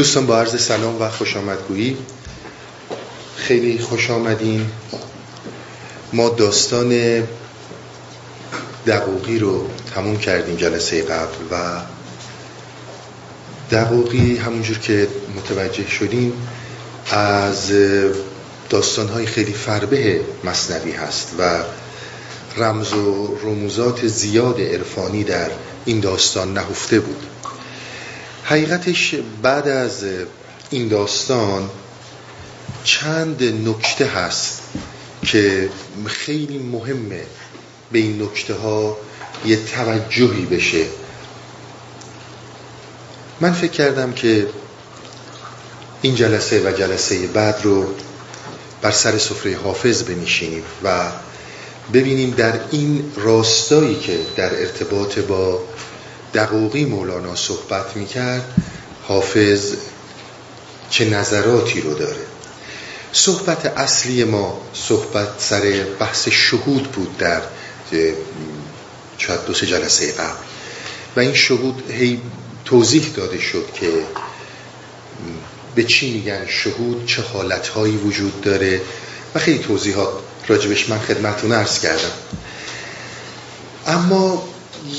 دوستان با عرض سلام و خوش آمدگویی، خیلی خوش آمدین. ما داستان دقوقی رو تموم کردیم جلسه قبل و دقوقی همونجور که متوجه شدیم از داستان‌های خیلی فربه مثنوی هست و رمز و رموزات زیاد عرفانی در این داستان نهفته بود. حقیقتش بعد از این داستان چند نکته هست که خیلی مهمه به این نکته ها یه توجهی بشه. من فکر کردم که این جلسه و جلسه بعد رو بر سر سفره حافظ بنشینیم و ببینیم در این راستایی که در ارتباط با دقوقی مولانا صحبت میکرد حافظ چه نظراتی رو داره. صحبت اصلی ما صحبت سر بحث شهود بود در شاید دو سه جلسه قبل و این شهود هی توضیح داده شد که به چی میگن شهود، چه حالتهایی وجود داره و خیلی توضیحات راجبش من خدمتتون عرض کردم. اما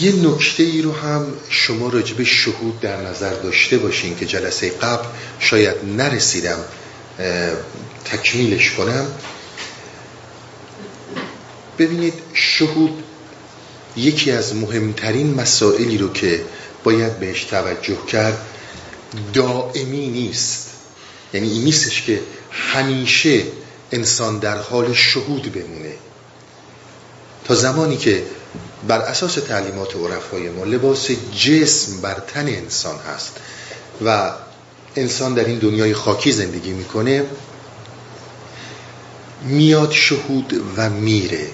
یه نکته ای رو هم شما راجب شهود در نظر داشته باشین که جلسه قبل شاید نرسیدم تکمیلش کنم. ببینید شهود یکی از مهمترین مسائلی رو که باید بهش توجه کرد دائمی نیست، یعنی این نیستش که همیشه انسان در حال شهود بمونه. تا زمانی که بر اساس تعلیمات عرفای ما لباس جسم بر تن انسان هست و انسان در این دنیای خاکی زندگی میکنه، میاد شهود و میره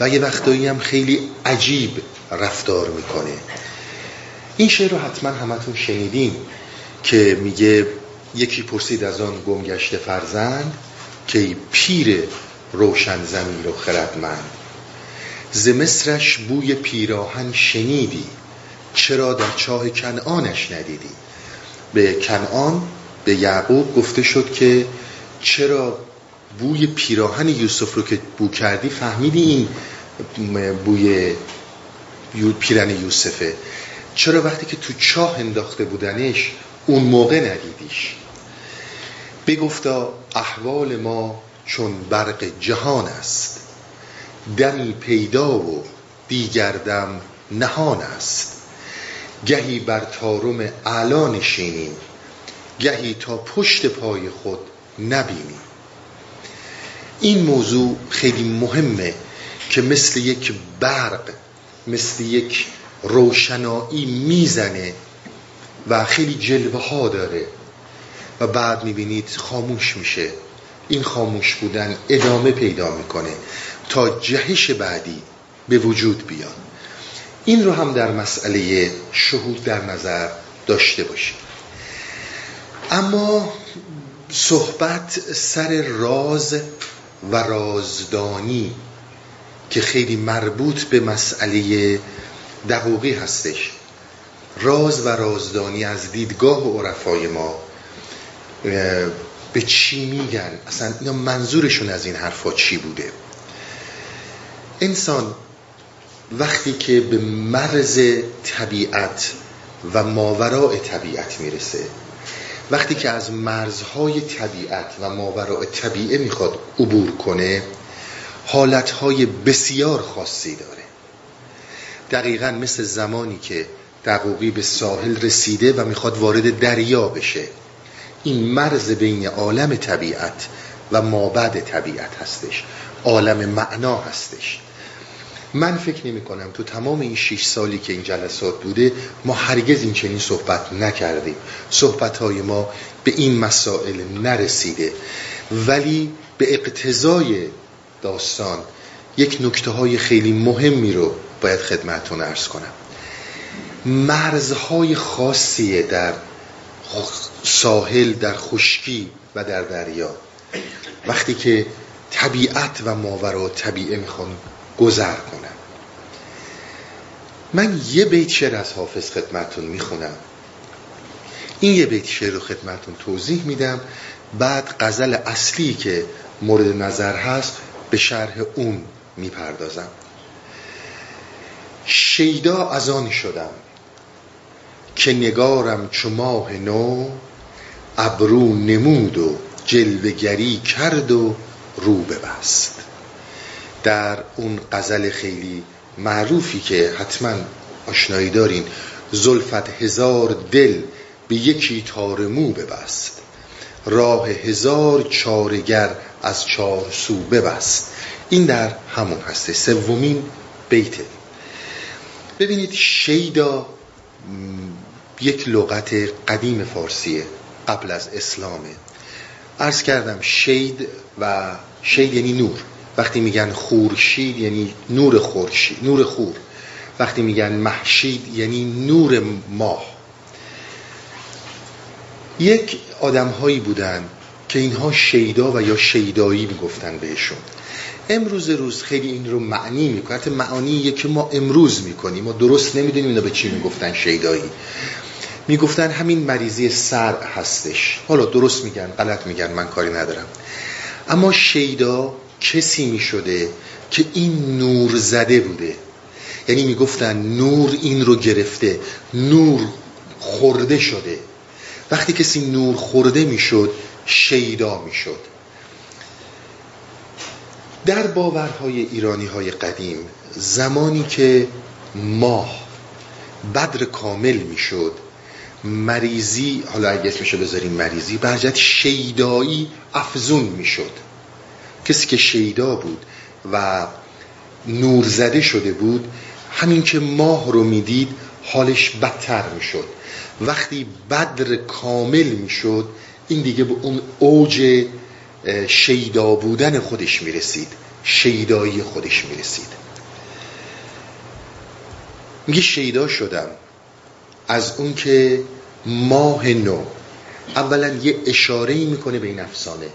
و یه وقتایی هم خیلی عجیب رفتار میکنه. این شعر رو حتما همتون شنیدین که میگه یکی پرسید از آن گمگشته فرزند که پیر روشن زمین و خردمند، ز مصرش بوی پیراهن شنیدی چرا در چاه کنعانش ندیدی. به کنعان، به یعقوب گفته شد که چرا بوی پیراهن یوسف رو که بو کردی فهمیدی این بوی پیرن یوسفه، چرا وقتی که تو چاه انداخته بودنش اون موقع ندیدیش. بگفتا احوال ما چون برق جهان است، دمی پیدا و دیگر دم نهان است، گهی بر طارم اعلا نشینیم گهی تا پشت پای خود نبینیم. این موضوع خیلی مهمه که مثل یک برق، مثل یک روشنایی میزنه و خیلی جلوه ها داره و بعد میبینید خاموش میشه. این خاموش بودن ادامه پیدا میکنه تا جهش بعدی به وجود بیاد. این رو هم در مسئله شهود در نظر داشته باشید. اما صحبت سر راز و رازدانی که خیلی مربوط به مسئله دقوقی هستش. راز و رازدانی از دیدگاه عرفای ما به چی میگن؟ اصلا اینا منظورشون از این حرفا چی بوده؟ انسان وقتی که به مرز طبیعت و ماوراء طبیعت میرسه، وقتی که از مرزهای طبیعت و ماوراء طبیعه میخواد عبور کنه، حالتهای بسیار خاصی داره. دقیقاً مثل زمانی که دقوقی به ساحل رسیده و میخواد وارد دریا بشه، این مرز بین عالم طبیعت و مابعد طبیعت هستش، عالم معنا هستش. من فکر نمی کنم تو تمام این 6 سالی که این جلسات بوده ما هرگز این چنین صحبت نکردیم. صحبت‌های ما به این مسائل نرسیده، ولی به اقتضای داستان یک نکته‌های خیلی مهمی رو باید خدمتتون عرض کنم. مرزهای خاصی در ساحل، در خشکی و در دریا، وقتی که طبیعت و ماوراء طبیعه میخوان گذر کنن. من یه بیت شعر از حافظ خدمتون میخونم این یه بیت شعر رو خدمتتون توضیح میدم، بعد غزل اصلی که مورد نظر هست به شرح اون میپردازم. شیدا از آن شدم که نگارم چو ماه نو، ابرو نمود و جلوه‌گری کرد و رو ببست. در اون غزل خیلی معروفی که حتما آشنایی دارین، زلفت هزار دل به یکی تار مو ببست، راه هزار چارگر از چار سو ببست. این در همون هسته، سومین بیت. ببینید شیدا یک لغت قدیم فارسیه، قبل از اسلامه. عرض کردم شید و شید یعنی نور. وقتی میگن خورشید یعنی نور خورشید، نور خور. وقتی میگن محشید یعنی نور ماه. یک آدم‌هایی بودن که اینها شیدا و یا شیدایی میگفتن بهشون. امروز روز خیلی این رو معنی میکنه، حتی معانیه که ما امروز میکنیم، ما درست نمیدونیم اینا به چی میگفتن شیدایی. میگفتن همین مریضی سر هستش. حالا درست میگن غلط میگن، من کاری ندارم. اما شیدا کسی میشده که این نور زده بوده، یعنی میگفتن نور این رو گرفته، نور خورده شده. وقتی کسی نور خورده میشد شیدا میشد. در باورهای ایرانی های قدیم زمانی که ماه بدر کامل میشد، مریضی، حالا اگه اسمشو بذاریم مریضی، برجت شیدایی افزون میشد. کسی که شیدا بود و نور زده شده بود، همین که ماه رو میدید حالش بدتر میشد. وقتی بدر کامل میشد این دیگه به اون اوج شیدا بودن خودش میرسید، شیدایی خودش میرسید. میگه شیدا شدم از اون که ماه نو. اولا یه اشاره‌ای میکنه به این افسانه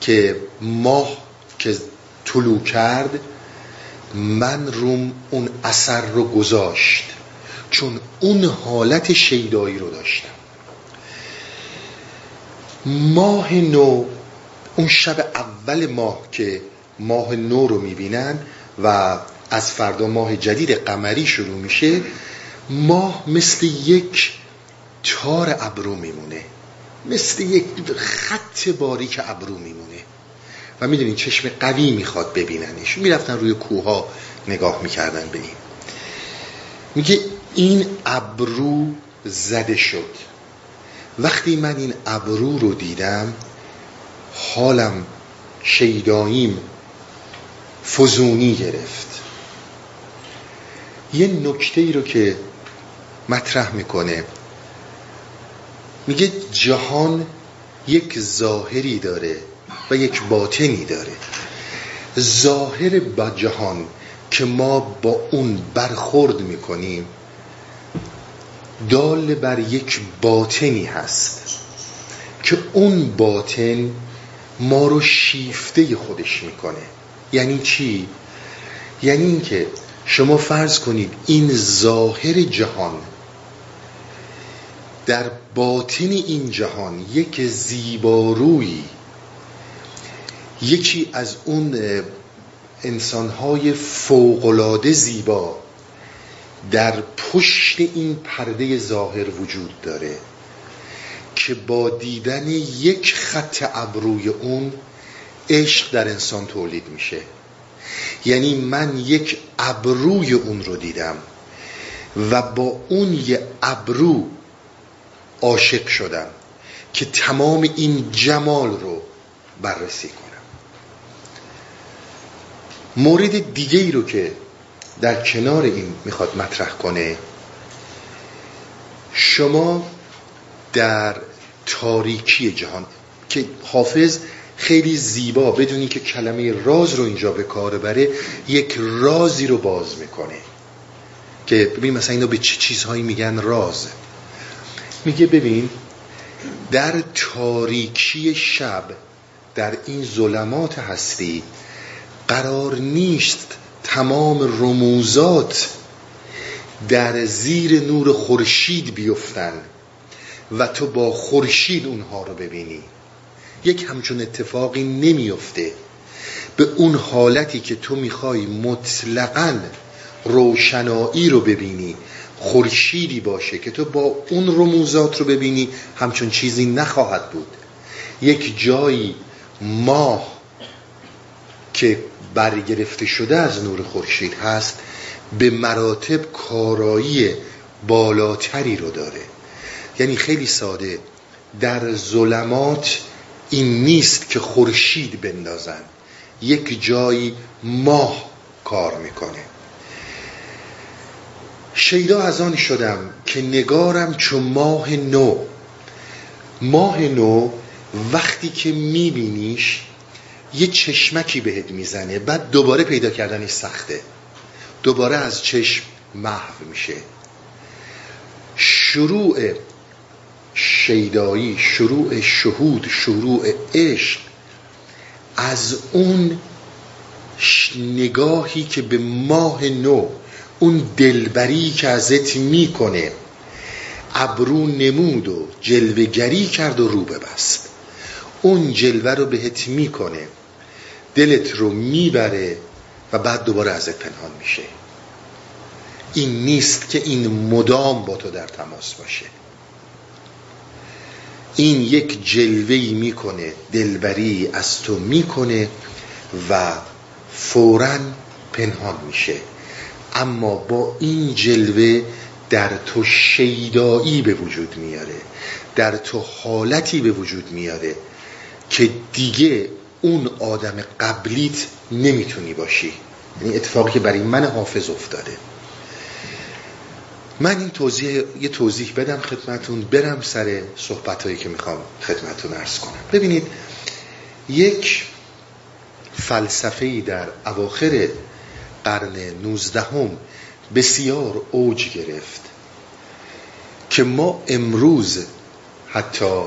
که ماه که طلوع کرد من روم اون اثر رو گذاشت، چون اون حالت شیدایی رو داشتم. ماه نو، اون شب اول ماه که ماه نو رو میبینن و از فردا ماه جدید قمری شروع میشه، ماه مثل یک تار ابرو میمونه، مثل یک خط باریک ابرو میمونه و میدونین چشم قوی میخواد ببیننش. میرفتن روی کوها نگاه میکردن به این. میگه این ابرو زده شد. وقتی من این ابرو رو دیدم حالم شیداییم فزونی گرفت. یه نکته ای رو که مطرح میکنه، میگه جهان یک ظاهری داره و یک باطنی داره. ظاهر با جهان که ما با اون برخورد میکنیم دال بر یک باطنی هست که اون باطن ما رو شیفته خودش میکنه. یعنی چی؟ یعنی این که شما فرض کنید این ظاهر جهان در باطن این جهان یک زیبارویی، یکی از اون انسانهای فوق‌العاده زیبا در پشت این پرده ظاهر وجود داره که با دیدن یک خط ابروی اون عشق در انسان تولید میشه. یعنی من یک ابروی اون رو دیدم و با اون یه ابرو عاشق شدم که تمام این جمال رو بررسی کنم. مورد دیگه ای رو که در کنار این میخواد مطرح کنه، شما در تاریکی جهان که حافظ خیلی زیبا بدونی که کلمه راز رو اینجا به کار بره، یک رازی رو باز میکنه که ببین مثلا اینا به چه چیزهایی میگن راز. میگه ببین در تاریکی شب، در این ظلمات هستی قرار نیست تمام رموزات در زیر نور خورشید بیفتن و تو با خورشید اونها رو ببینی. یک همچون اتفاقی نمیفته. به اون حالتی که تو میخوای مطلقاً روشنایی رو ببینی، خورشیدی باشه که تو با اون رموزات رو ببینی، همچون چیزی نخواهد بود. یک جایی ماه که برگرفته شده از نور خورشید هست، به مراتب کارایی بالاتری رو داره. یعنی خیلی ساده، در ظلمات این نیست که خورشید بندازن، یک جایی ماه کار میکنه. شیدا از آن شدم که نگارم چون ماه نو. ماه نو وقتی که میبینیش یه چشمکی بهت میزنه، بعد دوباره پیدا کردنش سخته، دوباره از چشم محو میشه. شروع شیدایی، شروع شهود، شروع عشق از اون نگاهی که به ماه نو، اون دلبری که ازت میکنه، ابرو نمود و جلوه‌گری کرد و رو ببست، اون جلوه رو بهت میکنه، دلت رو میبره و بعد دوباره ازت پنهان میشه. این نیست که این مدام با تو در تماس باشه. این یک جلوه‌ای میکنه، دلبری از تو میکنه و فوراً پنهان میشه، اما با این جلوه در تو شیدایی به وجود میاره، در تو حالتی به وجود میاره که دیگه اون آدم قبلیت نمیتونی باشی. یعنی اتفاقی که برای من حافظ افتاده. من این توضیح، یه توضیح بدم خدمتون، برم سر صحبتایی که میخوام خدمتون عرض کنم. ببینید، یک فلسفه‌ای در اواخر قرن 19 بسیار اوج گرفت که ما امروز حتی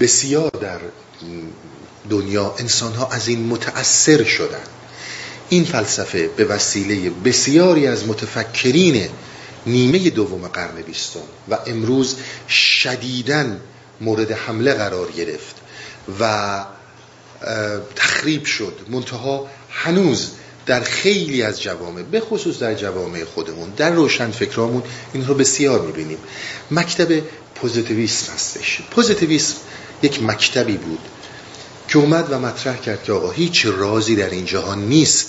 بسیار در دنیا انسان‌ها از این متأثر شدند. این فلسفه به وسیله بسیاری از متفکرین نیمه دوم قرن 20 و امروز شدیداً مورد حمله قرار گرفت و تخریب شد، منتها هنوز در خیلی از جوامع، به خصوص در جوامع خودمون، در روشنفکرامون این رو بسیار می‌بینیم. مکتب پوزیتیویسم هستش. پوزیتیویسم یک مکتبی بود که اومد و مطرح کرد که آقا هیچ رازی در این جهان نیست.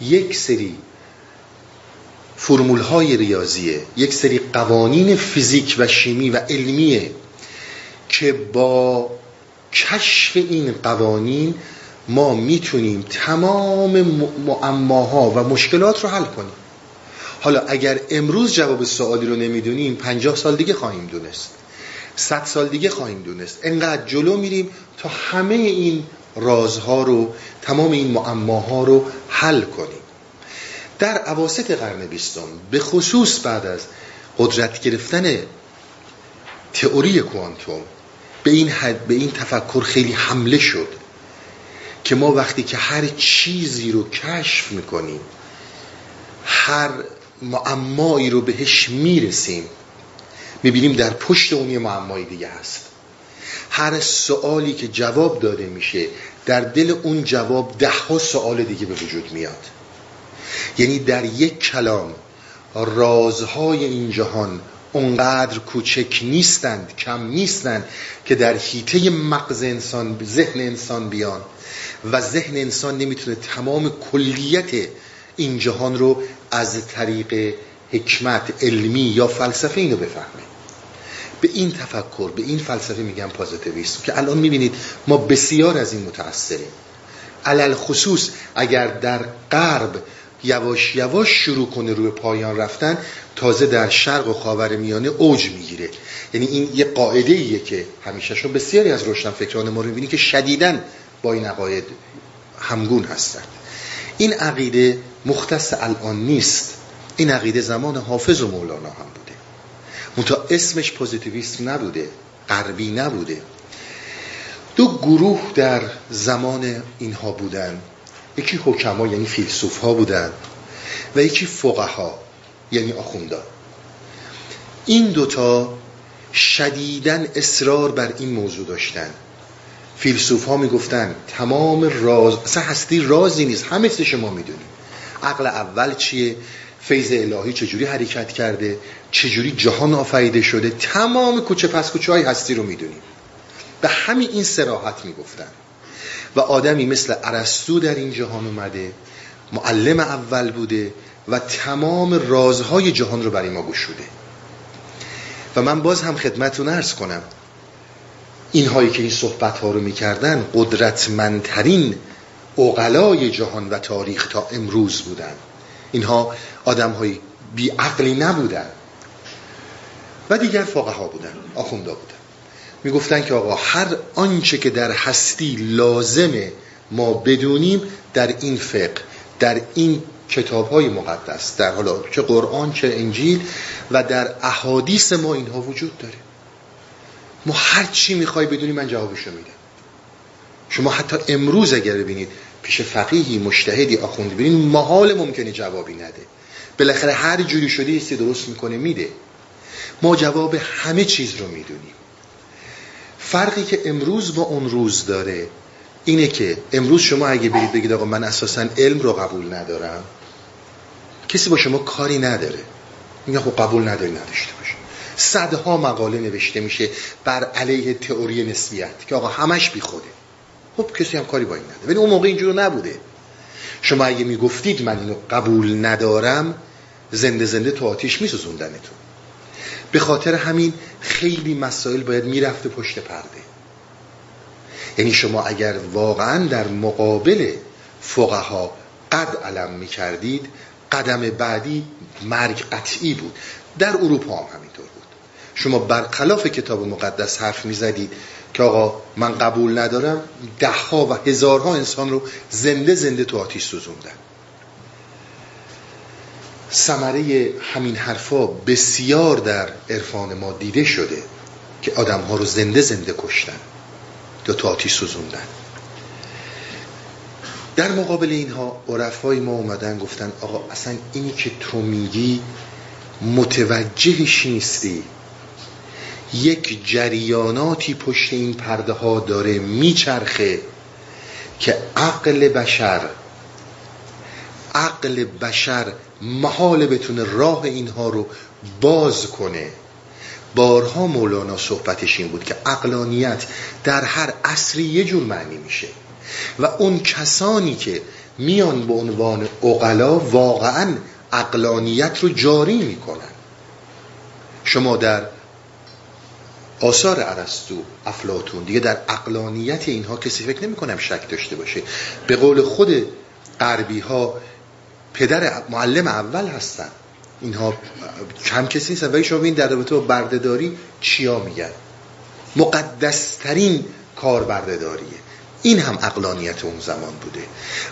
یک سری فرمول‌های ریاضیه، یک سری قوانین فیزیک و شیمی و علمیه که با کشف این قوانین ما میتونیم تمام معماها و مشکلات رو حل کنیم. حالا اگر امروز جواب سوالی رو نمیدونیم، 50 سال دیگه خواهیم دونست، 100 سال دیگه خواهیم دونست. انقدر جلو میریم تا همه این رازها رو، تمام این معماها رو حل کنیم. در اواسط قرن 20 به خصوص بعد از قدرت گرفتن تئوری کوانتوم، به این حد، به این تفکر خیلی حمله شد که ما وقتی که هر چیزی رو کشف میکنیم، هر معمایی رو بهش میرسیم، میبینیم در پشت اون یه معمایی دیگه هست. هر سوالی که جواب داده میشه، در دل اون جواب 10 ها سوال دیگه به وجود میاد. یعنی در یک کلام، رازهای این جهان اونقدر کوچک نیستند، کم نیستند که در حیطه مغز انسان، ذهن انسان بیان و ذهن انسان نمیتونه تمام کلیت این جهان رو از طریق حکمت علمی یا فلسفه اینو بفهمه. به این تفکر، به این فلسفه میگم پوزیتیویسم، که الان میبینید ما بسیار از این متأثریم. علل خصوص اگر در غرب یواش یواش شروع کنه روی پایان رفتن، تازه در شرق و خاورمیانه اوج میگیره. یعنی این یه قاعده ایه که همیشه شون بسیاری از روشنفکران ما رو میبینی که شدیداً با این عقاید همگون هستن. این عقیده مختص الان نیست. این عقیده زمان حافظ و مولانا هم بوده، منتها اسمش پوزیتیویسم نبوده، غربی نبوده. دو گروه در زمان اینها بودن، یکی حکما یعنی فیلسوف ها بودن و یکی فقها یعنی آخوندا. این دوتا شدیداً اصرار بر این موضوع داشتن. فیلسوف ها می گفتن تمام راز اصلا هستی رازی نیست، همه چیزش ما می دونیم. عقل اول چیه؟ فیض الهی چجوری حرکت کرده؟ چجوری جهان آفریده شده؟ تمام کوچه پس کوچه های هستی رو می دونیم. به همین این صراحت می گفتن. و آدمی مثل ارسطو در این جهان اومده، معلم اول بوده و تمام رازهای جهان رو برای ما گشوده. و من باز هم خدمتتون عرض کنم اینهایی که این صحبت‌ها رو می‌کردن قدرتمندترین عقلای جهان و تاریخ تا امروز بودن. اینها آدم‌های بی‌عقلی نبودن و دیگر فقها بودن، آخوندا بودن. میگفتن که آقا هر آنچه که در هستی لازمه ما بدونیم در این فقه، در این کتاب‌های مقدس، در حالا چه قرآن چه انجیل و در احادیث ما اینها وجود داره. ما هر چی میخوای بدونی من جوابشو میدم. شما حتی امروز اگر ببینید پیش فقیهی مجتهدی آخوندی ببینید محال ممکنه جوابی نده، بالاخره هر جوری شده یه چیزی درست میکنه میده. ما جواب همه چیز رو میدونیم. فرقی که امروز با اون روز داره اینه که امروز شما اگه برید بگید آقا من اساسا علم رو قبول ندارم، کسی با شما کاری نداره، میگه خب قبول نداری نداشته باشه. صدها مقاله نوشته میشه بر علیه تئوری نسبیت که آقا همش بی خوده، خب کسی هم کاری با این نداره. ولی اون موقع اینجور نبوده. شما اگه میگفتید من اینو قبول ندارم زنده زنده تو آتیش میسوزوندنتون. به خاطر همین خیلی مسائل باید میرفته پشت پرده. یعنی شما اگر واقعا در مقابل فقها قد علم میکردید قدم بعدی مرگ قطعی بود. در اروپا هم همینطور بود. شما برخلاف کتاب مقدس حرف میزدید که آقا من قبول ندارم، ده ها و هزارها انسان رو زنده زنده تو آتیش سوزوندن. ثمره همین حرفا بسیار در عرفان ما دیده شده که آدم ها رو زنده زنده کشتن یا تو آتیش سوزوندن. در مقابل اینها عرفای ما اومدن گفتن آقا اصلا اینی که تو میگی متوجهش نیستی، یک جریاناتی پشت این پرده ها داره میچرخه که عقل بشر محال بتونه راه اینها رو باز کنه. بارها مولانا صحبتش این بود که عقلانیت در هر عصری یه جور معنی میشه و اون کسانی که میان به عنوان عقلا واقعا عقلانیت رو جاری میکنن. شما در آثار ارسطو، افلاطون دیگه در عقلانیت اینها کسی فکر نمیکنم شک داشته باشه. به قول خود غربی ها پدر معلم اول هستن. اینها کم کسی نیستن. ولی شما این در رابطه با بردهداری چیا میگن؟ مقدس ترین کار بردهداریه. این هم عقلانیت اون زمان بوده.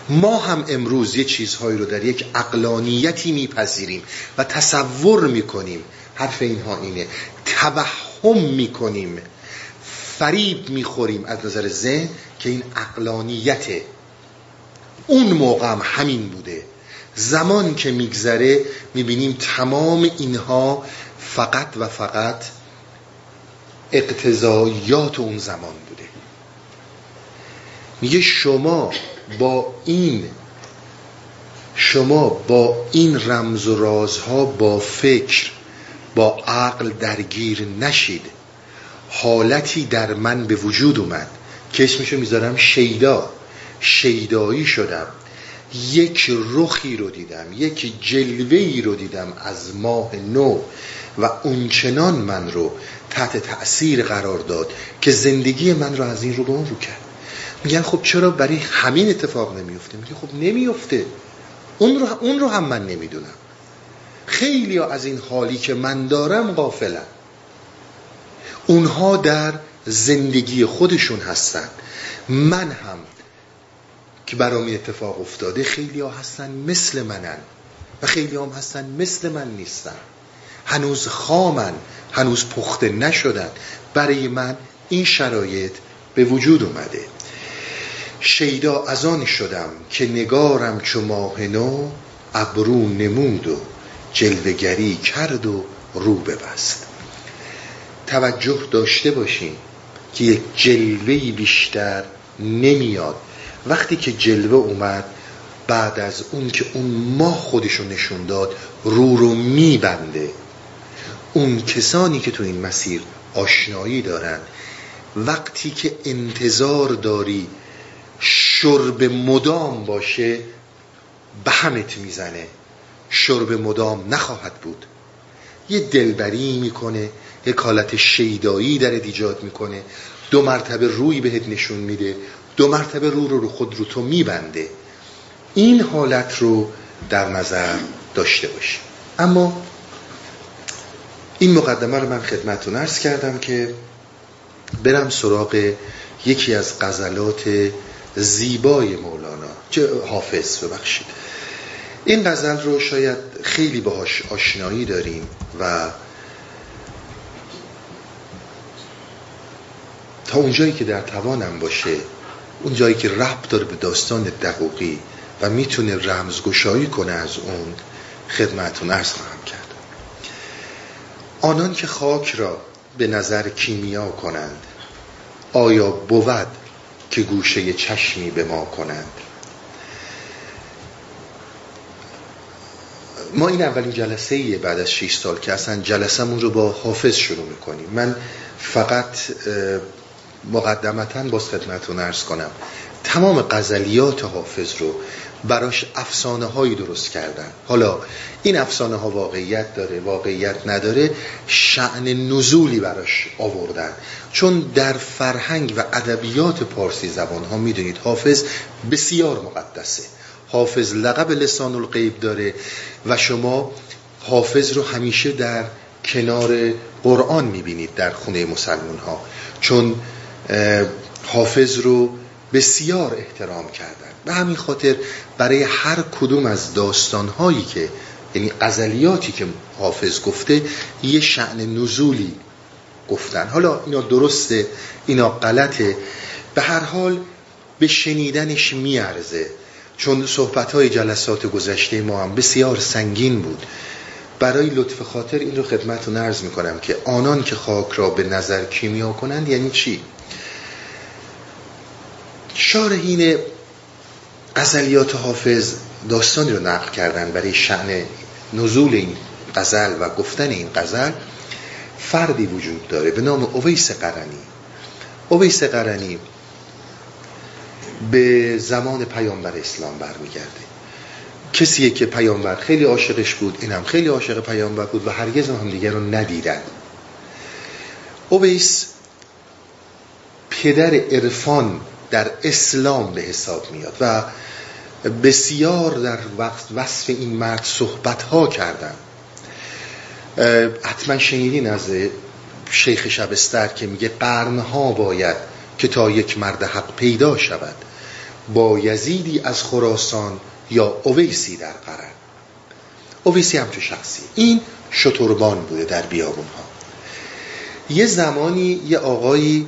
ما هم امروز یه چیزهایی رو در یک عقلانیتی میپذیریم و تصور میکنیم. حرف اینها اینه. توهم میکنیم، فریب میخوریم از نظر ذهن که این عقلانیته. اون موقع هم همین بوده. زمان که میگذره میبینیم تمام اینها فقط و فقط اقتضایات اون زمان بوده. میگه شما با این رمز و رازها با فکر با عقل درگیر نشید. حالتی در من به وجود اومد که اسمشو میذارم شیدایی شدم. یک رخی رو دیدم، یک جلوه‌ای رو دیدم از ماه نو و اونچنان من رو تحت تأثیر قرار داد که زندگی من رو از این رو به اون رو کرد. میگن خب چرا برای همین اتفاق نمیفته؟ میگه خب نمیفته، اون رو هم من نمیدونم. خیلی از این حالی که من دارم غافلن. اونها در زندگی خودشون هستن. من هم که برام اتفاق افتاده، خیلی ها هستن مثل منن و خیلی هم هستن مثل من نیستن. هنوز خامن، هنوز پخته نشدن. برای من این شرایط به وجود اومده. شیدا از آن شدم که نگارم چو ماه نو، ابرو نمود و جلوه‌گری کرد و رو ببست. توجه داشته باشیم که یک جلوهی بیشتر نمیاد. وقتی که جلوه اومد بعد از اون که اون ما خودشو نشون داد، رو میبنده. اون کسانی که تو این مسیر آشنایی دارن، وقتی که انتظار داری شرب مدام باشه به همت میزنه. شرب مدام نخواهد بود، یه دلبری میکنه، یک حالت شیدایی در ایجاد میکنه، دو مرتبه روی بهت نشون میده، دو مرتبه رو خود رو تو میبنده. این حالت رو در نظر داشته باش. اما این مقدمه رو من خدمتتون عرض کردم که برم سراغ یکی از غزلات زیبای مولانا، حافظ ببخشید. این غزل رو شاید خیلی باهاش آشنایی داریم و تا اونجایی که در توانم باشه، اونجایی که ربط داره به داستان دقوقی و میتونه رمزگشایی کنه از اون، خدمتتون عرض خواهم کرد. آنان که خاک را به نظر کیمیا کنند، آیا بود که گوشه چشمی به ما کنند. ما این اولین جلسه بعد از 6 سال که اصلا جلسمون رو با حافظ شروع میکنیم. من فقط مقدمتاً با خدمتتون عرض کنم تمام غزلیات حافظ رو براش افسانه هایی درست کردن. حالا این افسانه ها واقعیت داره، واقعیت نداره، شأن نزولی براش آوردن. چون در فرهنگ و ادبیات پارسی زبان ها میدونید حافظ بسیار مقدسه. حافظ لقب لسان الغیب داره و شما حافظ رو همیشه در کنار قرآن میبینید در خونه مسلمان ها، چون حافظ رو بسیار احترام کردن. به همین خاطر برای هر کدوم از داستان‌هایی که، یعنی غزلیاتی که حافظ گفته، یه شأن نزولی گفتن. حالا اینا درسته، اینا غلطه، به هر حال به شنیدنش میارزه. چون صحبت‌های جلسات گذشته ما هم بسیار سنگین بود. برای لطف خاطر این رو خدمتتون عرض می‌کنم که آنان که خاک را به نظر کیمیا کنند یعنی چی؟ شارحین غزلیات حافظ داستانی رو نقل کردن برای شأن نزول این غزل و گفتن این غزل. فردی وجود داره به نام اویس قرنی. اویس قرنی به زمان پیامبر اسلام برمیگرده. کسیه که پیامبر خیلی عاشقش بود، این هم خیلی عاشق پیامبر بود و هرگز هم دیگر رو ندیدن. اویس پدر عرفان در اسلام به حساب میاد و بسیار در وقت وصف این مرد صحبت‌ها کردن. حتما شنیدین از شیخ شبستر که میگه قرنها باید که تا یک مرد حق پیدا شود، با یزیدی از خراسان یا اویسی در قرن. اویسی هم چه شخصی؟ این شتربان بوده در بیابون‌ها. یه زمانی یه آقایی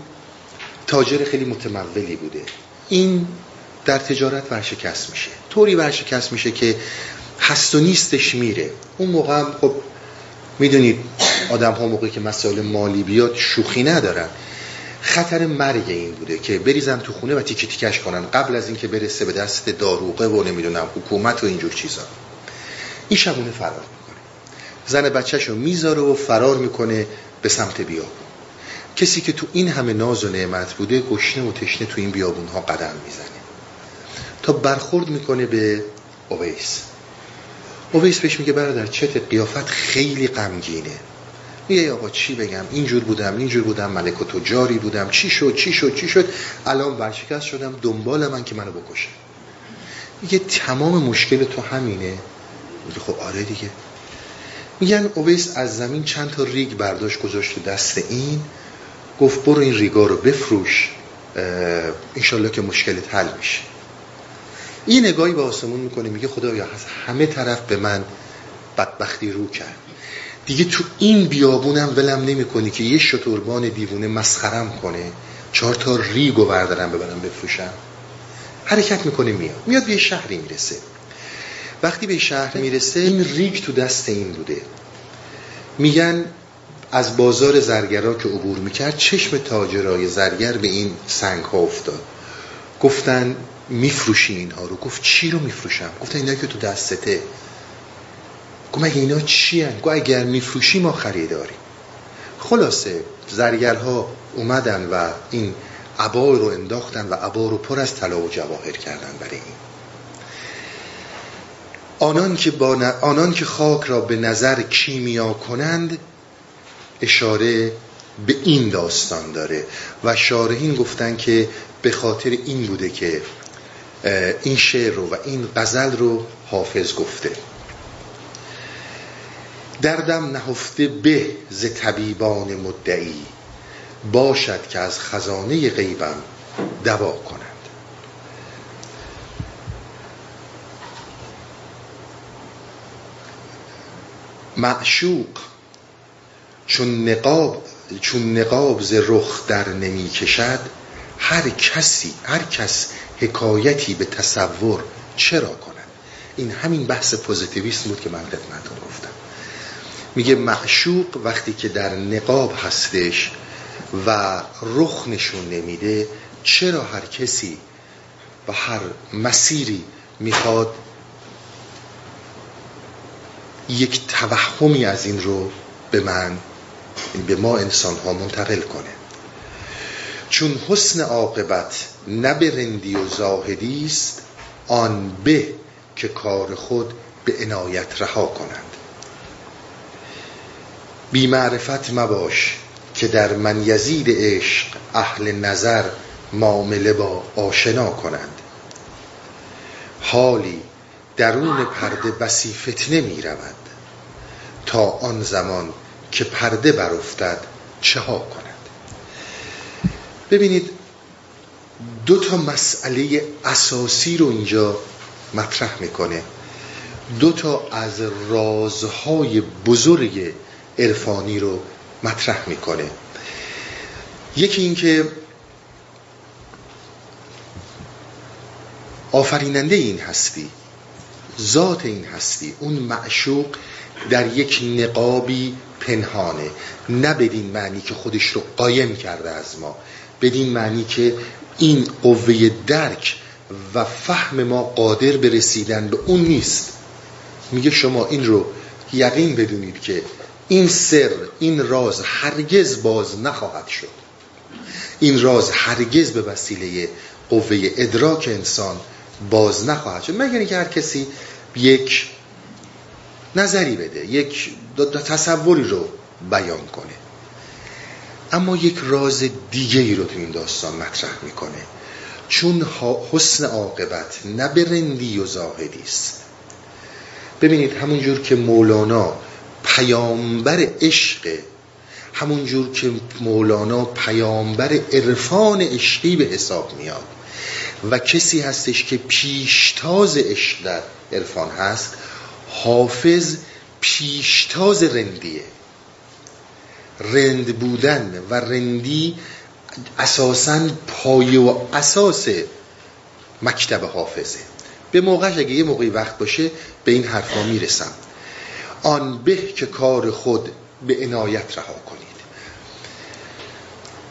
تاجر خیلی متمولی بوده، این در تجارت ورشکست میشه، طوری ورشکست میشه که هست و نیستش میره. اون موقع هم خب میدونید آدم ها موقعی که مسائل مالی بیاد شوخی ندارن. خطر مرگ این بوده که بریزن تو خونه و تیکه تیکش کنن قبل از این که برسه به دست داروغه و نمیدونم حکومت و اینجور چیزا. این شبونه فرار میکنه، زن بچهشو میذاره و فرار میکنه به سمت بیابون. کسی که تو این همه ناز و نعمت بوده گشنه و تشنه تو این بیابونها قدم میزنه تا برخورد میکنه به اویس. اویس بهش میگه برادر چته، قیافت خیلی غمگینه. میگه آقا چی بگم، اینجور بودم، ملک و تجاری بودم، چی شد، الان ورشکست شدم، دنبال من که منو بکشه. میگه تمام مشکل تو همینه؟ میگه خب آره دیگه. میگن اویس از زمین چند تا ریگ برداشت گذاشت دست این، گفت برو این ریگا رو بفروش انشالله که مشکلت حل میشه. این نگاهی به آسمون میکنه، میگه خدایا از همه طرف به من بدبختی رو کرد، دیگه تو این بیابونم ولم نمی کنی که یه شتربان دیوونه مسخرم کنه، 4 تا ریگو بردارم ببرم بفروشم. حرکت میکنه میاد به یه شهری میرسه. وقتی به شهر میرسه این ریگ تو دست این بوده. میگن از بازار زرگرها که عبور میکرد چشم تاجرای زرگر به این سنگ ها افتاد. گفتن میفروشی اینها رو؟ گفت چی رو میفروشم؟ گفتن اینا که تو دستته. گفت مگه اینا چی هن؟ گفت اگر میفروشی ما خریداریم. خلاصه زرگرها اومدن و این عبا رو انداختن و عبا رو پر از طلا و جواهر کردن برای این. آنان که خاک را به نظر کیمیا کنند اشاره به این داستان داره و شارحین گفتن که به خاطر این بوده که این شعر رو و این غزل رو حافظ گفته. دردم نهفته به ز طبیبان مدعی، باشد که از خزانه غیبم دوا کنند. معشوق چون نقاب ز رخ در نمی کشد، هر کس حکایتی به تصور چرا کند. این همین بحث پوزیتیویسم بود که من خدمتتون گفتم. میگه معشوق وقتی که در نقاب هستش و رخ نشون نمیده، چرا هر کسی و هر مسیری میخواد یک توهمی از این رو به ما انسان ها منتقل کنه. چون حسن عاقبت نه به رندی و زاهدی است، آن به که کار خود به عنایت رها کنند. بی معرفت مباش که در من یزید عشق، اهل نظر معامله با آشنا کنند. حالی درون پرده بسی فتنه می رود، تا آن زمان که پرده برافتد چه ها کند. ببینید دو تا مسئله اساسی رو اینجا مطرح میکنه، دو تا از رازهای بزرگ عرفانی رو مطرح میکنه. یکی این که آفریننده این هستی، ذات این هستی، اون معشوق در یک نقابی پنهانه، نه بدین معنی که خودش رو قایم کرده از ما، بدین معنی که این قوه درک و فهم ما قادر به رسیدن به اون نیست. میگه شما این رو یقین بدونید که این سر، این راز هرگز باز نخواهد شد. این راز هرگز به وسیله قوه ادراک انسان باز نخواهد شد، مگر اینکه هر کسی یک نظری بده، یک تصوری رو بیان کنه. اما یک راز دیگه ای رو تو این داستان مطرح میکنه. چون حسن عاقبت نه به رندی و زاهدی است. ببینید همونجور که مولانا پیامبر عشقه، همونجور که مولانا پیامبر عرفان عشقی به حساب میاد و کسی هستش که پیشتاز عشق در عرفان هست، حافظ پیشتاز رندیه. رند بودن و رندی اساساً پایه و اساس مکتب حافظه. به موقعش اگه یه موقعی وقت باشه به این حرفا میرسم. آن به که کار خود به عنایت رها کنید.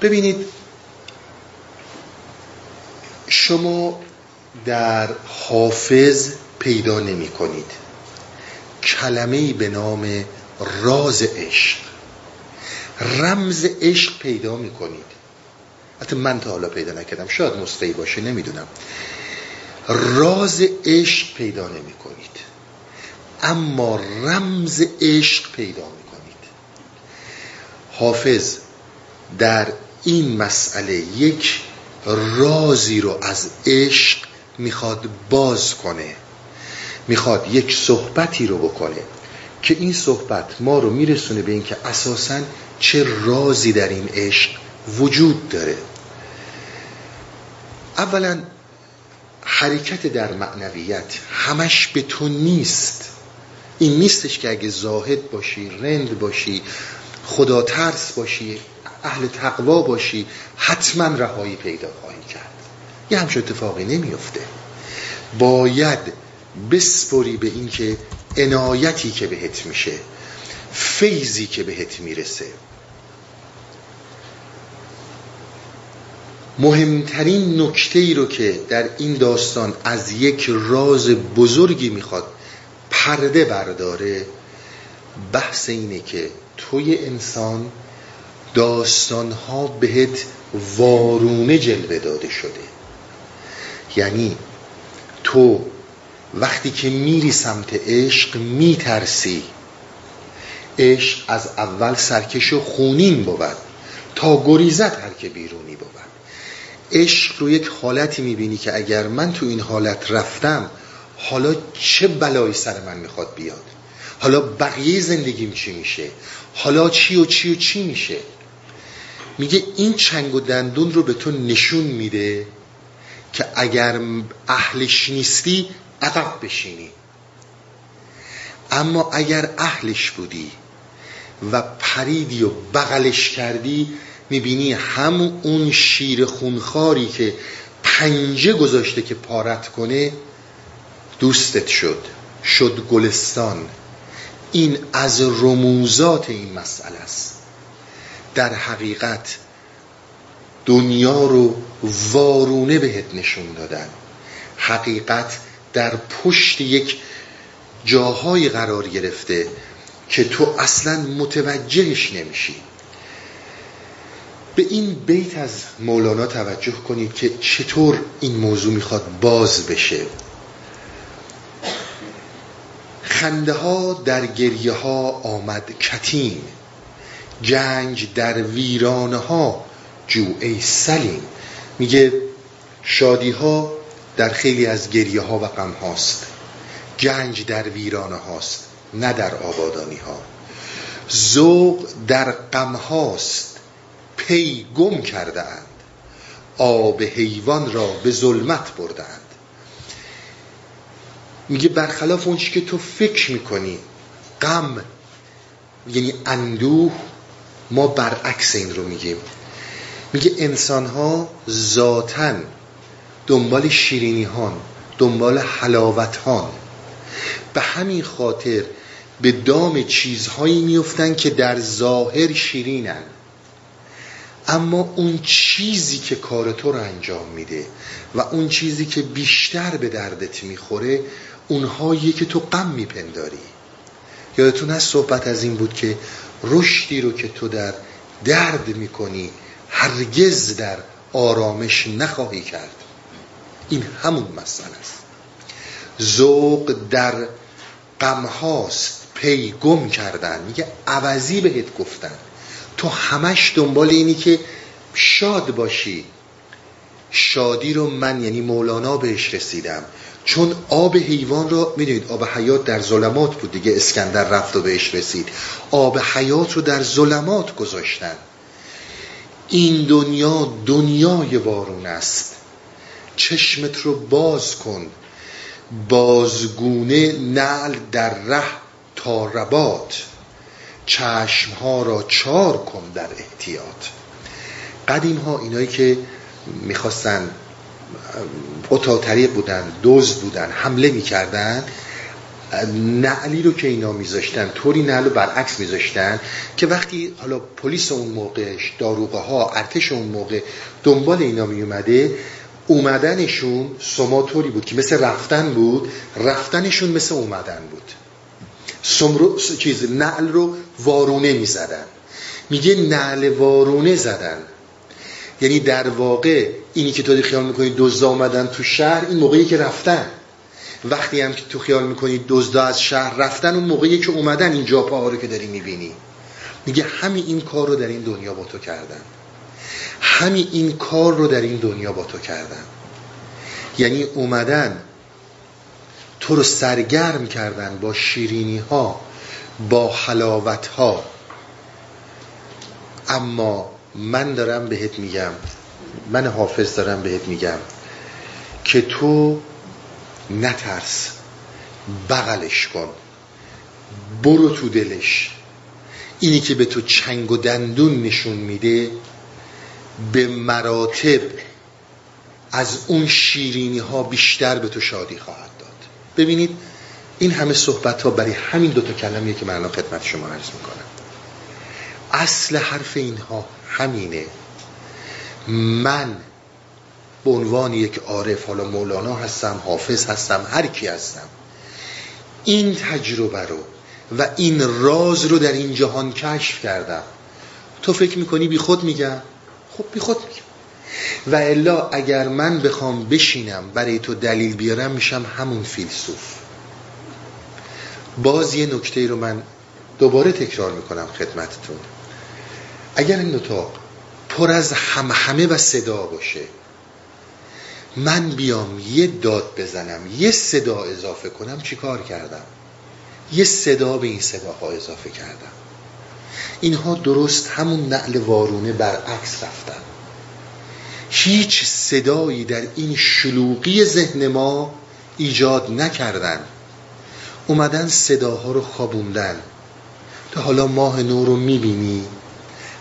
ببینید شما در حافظ پیدا نمی کنید کلمه‌ای به نام راز عشق، رمز عشق پیدا می کنید. حتی من تا حالا پیدا نکردم، شاید مستحی باشه، نمیدونم. راز عشق پیدا نمی کنید، اما رمز عشق پیدا می کنید. حافظ در این مسئله یک رازی رو از عشق میخواد باز کنه، میخواد یک صحبتی رو بکنه که این صحبت ما رو میرسونه به این که اساساً چه رازی در این عشق وجود داره. اولا حرکت در معنویت همش به تو نیست. این نیستش که اگه زاهد باشی، رند باشی، خدا ترس باشی، اهل تقوا باشی، حتما رهایی پیدا خواهی کرد. یه همچون اتفاقی نمیفته. باید بسپری به این که عنایتی که بهت میشه، فیضی که بهت میرسه، مهمترین نکته‌ای رو که در این داستان از یک راز بزرگی میخواد پرده برداره، بحث اینه که توی انسان داستانها بهت وارونه جلوه داده شده. یعنی تو وقتی که میری سمت عشق میترسی، عشق از اول سرکش و خونین بود تا گریزت هر که بیرونی بود. عشق رو یک حالتی میبینی که اگر من تو این حالت رفتم حالا چه بلایی سر من میخواد بیاد، حالا بقیه زندگیم چی میشه، حالا چی و چی و چی میشه. میگه این چنگ و دندون رو به تو نشون میده که اگر اهلش نیستی عقب بشینی، اما اگر اهلش بودی و پریدی و بغلش کردی میبینی هم اون شیر خونخاری که پنجه گذاشته که پارت کنه دوستت شد گلستان. این از رموزات این مسئله است. در حقیقت دنیا رو وارونه بهت نشون دادن، حقیقت در پشت یک جاهای قرار گرفته که تو اصلا متوجهش نمیشی. به این بیت از مولانا توجه کنید که چطور این موضوع میخواد باز بشه. خنده ها در گریه ها آمد کتیم، گنج در ویرانه ها جوعه سلیم. میگه شادی ها در خیلی از گریه ها و غم هاست، گنج در ویرانه هاست نه در آبادانی ها، ذوق در غم هاست پی گم کرده اند، آب حیوان را به ظلمت برده اند. میگه برخلاف اون چی که تو فکر میکنی غم یعنی اندوه، ما برعکس این رو میگیم. میگه انسان ها ذاتن دنبال شیرینی هان، دنبال حلاوت هان، به همین خاطر به دام چیزهایی میفتن که در ظاهر شیرینن اما اون چیزی که کار تو رو انجام میده و اون چیزی که بیشتر به دردت میخوره اونهایی که تو غم میپنداری. یادتون هست صحبت از این بود که رشدی رو که تو در درد میکنی هرگز در آرامش نخواهی کرد. این همون مسئله است. ذوق در غم هاست پی گم کردن. میگه عوضی بهت گفتن تو همش دنبال اینی که شاد باشی. شادی رو من یعنی مولانا بهش رسیدم چون آب حیوان را میدونید، آب حیات در ظلمات بود دیگه، اسکندر رفت و بهش رسید. آب حیات رو در ظلمات گذاشتن. این دنیا دنیای وارونه است، چشمت رو باز کن، بازگونه نعل در ره تا رباط، چشمها را چار کن در احتیاط. قدیم ها اینایی که میخواستن اتاطریق بودن، دزد بودن، حمله میکردن، نعلی رو که اینا میذاشتن طوری نعل رو برعکس میذاشتن که وقتی حالا پلیس اون موقع، داروغه ها، ارتش اون موقع دنبال اینا میومده، اومدنشون سماطوری بود که مثل رفتن بود، رفتنشون مثل اومدن بود. نعل رو وارونه می زدن. میگه نعل وارونه زدن یعنی در واقع اینی که تو خیال میکنی دزدا اومدن تو شهر، این موقعی که رفتن. وقتی هم که تو خیال میکنی دزدا از شهر رفتن، اون موقعی که اومدن این جاپاها رو که داری میبینی. میگه همین این کار رو در این دنیا با تو کردن، همین این کار رو در این دنیا با تو کردن. یعنی اومدن تو رو سرگرم کردن با شیرینی ها، با حلاوت ها. اما من دارم بهت میگم، من حافظ دارم بهت میگم که تو نترس، بغلش کن، برو تو دلش. اینی که به تو چنگ و دندون نشون میده به مراتب از اون شیرینی ها بیشتر به تو شادی خواهد. ببینید این همه صحبت ها برای همین دوتا کلمه که من الان خدمت شما عرض میکنم. اصل حرف اینها همینه. من به عنوان یک عارف، حالا مولانا هستم، حافظ هستم، هر کی هستم، این تجربه رو و این راز رو در این جهان کشف کردم. تو فکر میکنی بی خود میگم؟ خب بی خود میگم. و الا اگر من بخوام بشینم برای تو دلیل بیارم میشم همون فیلسوف. باز یه نکته رو من دوباره تکرار میکنم خدمتتون، اگر این اتاق پر از همهمه و صدا باشه، من بیام یه داد بزنم، یه صدا اضافه کنم، چی کار کردم؟ یه صدا به این صداها اضافه کردم. اینها درست همون نعل وارونه برعکس رفتن. هیچ صدایی در این شلوغی ذهن ما ایجاد نکردن، اومدن صداها رو خوابوندن. تا حالا ماه نو رو میبینی؟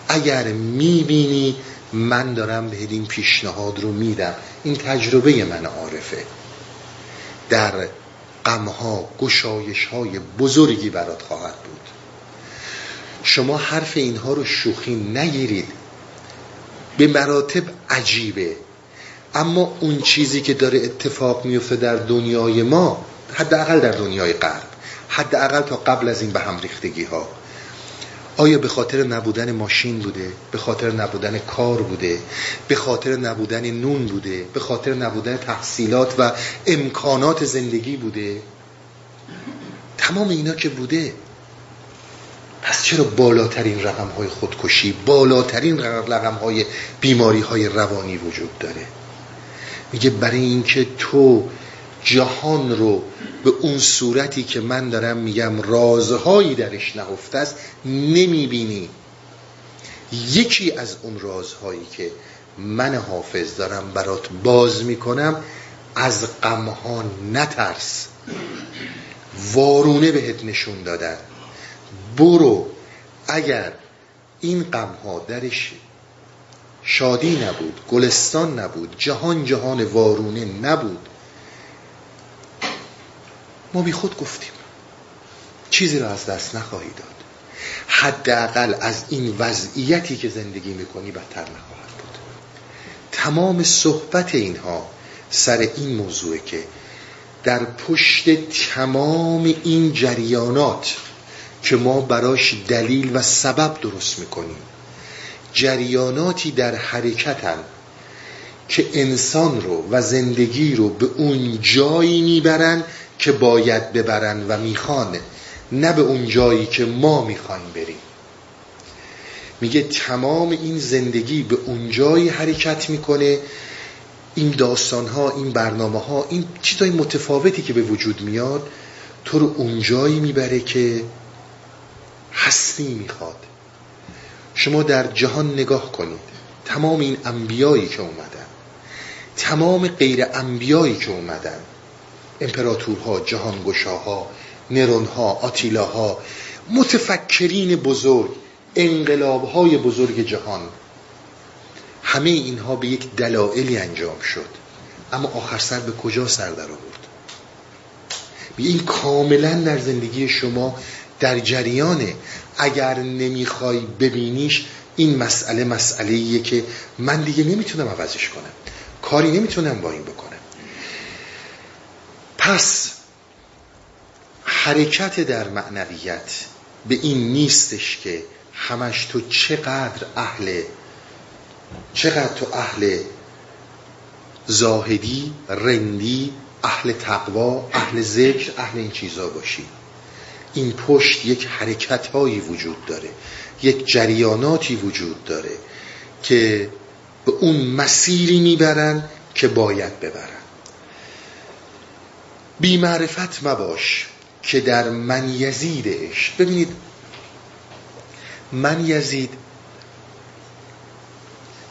اگر میبینی من دارم به این پیشنهاد رو میدم، این تجربه من عارفه، در غمها گشایش‌های بزرگی برات خواهد بود. شما حرف اینها رو شوخی نگیرید، به مراتب عجیبه. اما اون چیزی که داره اتفاق میفته در دنیای ما، حداقل در دنیای غرب، حداقل تا قبل از این به هم ریختگی ها، آیا به خاطر نبودن ماشین بوده؟ به خاطر نبودن کار بوده؟ به خاطر نبودن نون بوده؟ به خاطر نبودن تحصیلات و امکانات زندگی بوده؟ تمام اینا که بوده، پس چرا بالاترین رقم‌های خودکشی، بالاترین رقم‌های بیماری‌های روانی وجود داره؟ میگه برای اینکه تو جهان رو به اون صورتی که من دارم میگم رازهایی درش نهفته است نمیبینی. یکی از اون رازهایی که من حافظ دارم برات باز میکنم، از غمها نترس. وارونه بهت نشون دادن، برو. اگر این غمها درش شادی نبود، گلستان نبود، جهان وارونه نبود، ما بی خود گفتیم، چیزی را از دست نخواهی داد. حداقل از این وضعیتی که زندگی میکنی بدتر نخواهد بود. تمام صحبت اینها سر این موضوعه که در پشت تمام این جریانات که ما براش دلیل و سبب درست میکنیم، جریاناتی در حرکتن که انسان رو و زندگی رو به اون جایی میبرن که باید ببرن و میخوان، نه به اون جایی که ما میخوایم بریم. میگه تمام این زندگی به اون جایی حرکت میکنه، این داستانها، این برنامه‌ها، این چیزهای متفاوتی که به وجود میاد، تو رو اون جایی میبره که هستی میخواد. شما در جهان نگاه کنید، تمام این انبیایی که اومدن، تمام غیر انبیایی که اومدن، امپراتورها، جهانگشاها، نرونها، آتیلاها، متفکرین بزرگ، انقلابهای بزرگ جهان، همه اینها به یک دلایلی انجام شد، اما آخر سر به کجا سر در آورد؟ این کاملا در زندگی شما در جریانه. اگر نمیخوای ببینیش، این مسئله‌ایه که من دیگه نمیتونم عوضش کنم، کاری نمیتونم با این بکنم. پس حرکت در معنویت به این نیستش که همش تو چقدر تو اهل زاهدی، رندی، اهل تقوا، اهل ذکر، اهل این چیزا باشی. این پشت یک حرکت‌هایی وجود داره، یک جریاناتی وجود داره که به اون مسیری میبرن که باید ببرن. بی معرفت مباش که در من یزیدش. ببینید، من یزید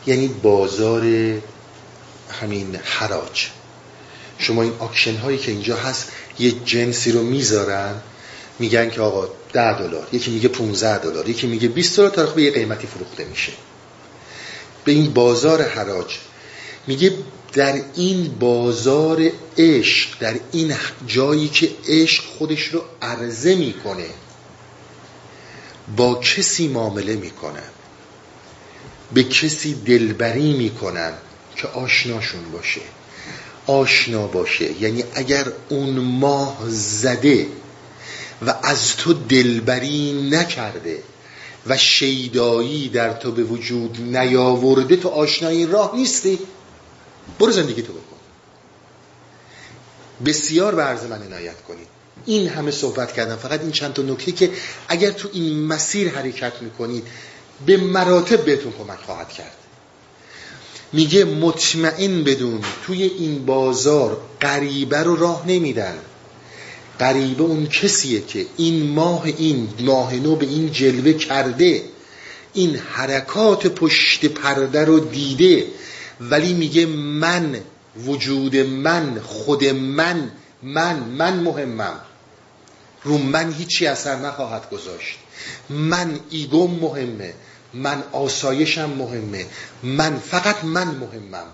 یعنی بازار همین حراج. شما این اکشن هایی که اینجا هست، یه جنسی رو میذارن، میگن که آقا $10، یکی میگه $15، یکی میگه $20، تا به یه قیمتی فروخته میشه. به این بازار حراج میگه. در این بازار عشق، در این جایی که عشق خودش رو عرضه میکنه، با کسی معامله میکنن، به کسی دلبری میکنن که آشناشون باشه، آشنا باشه. یعنی اگر اون ماه زده و از تو دلبری نکرده و شیدایی در تو به وجود نیاورده، تو آشنای راه نیستی، برو زندگی تو بکن. بسیار به عرض من عنایت کنید. این همه صحبت کردم، فقط این چند تا نکته که اگر تو این مسیر حرکت میکنید به مراتب بهتون کمک خواهد کرد. میگه مطمئن بدون توی این بازار غریبه رو راه نمیدن. غریبه اون کسیه که این ماه نو به این جلوه کرده، این حرکات پشت پرده رو دیده، ولی میگه من، وجود من، خود من، من مهمم، رو من هیچی اثر نخواهد گذاشت، من ایگوم مهمه، من آسایشم مهمه، من، فقط من مهمم.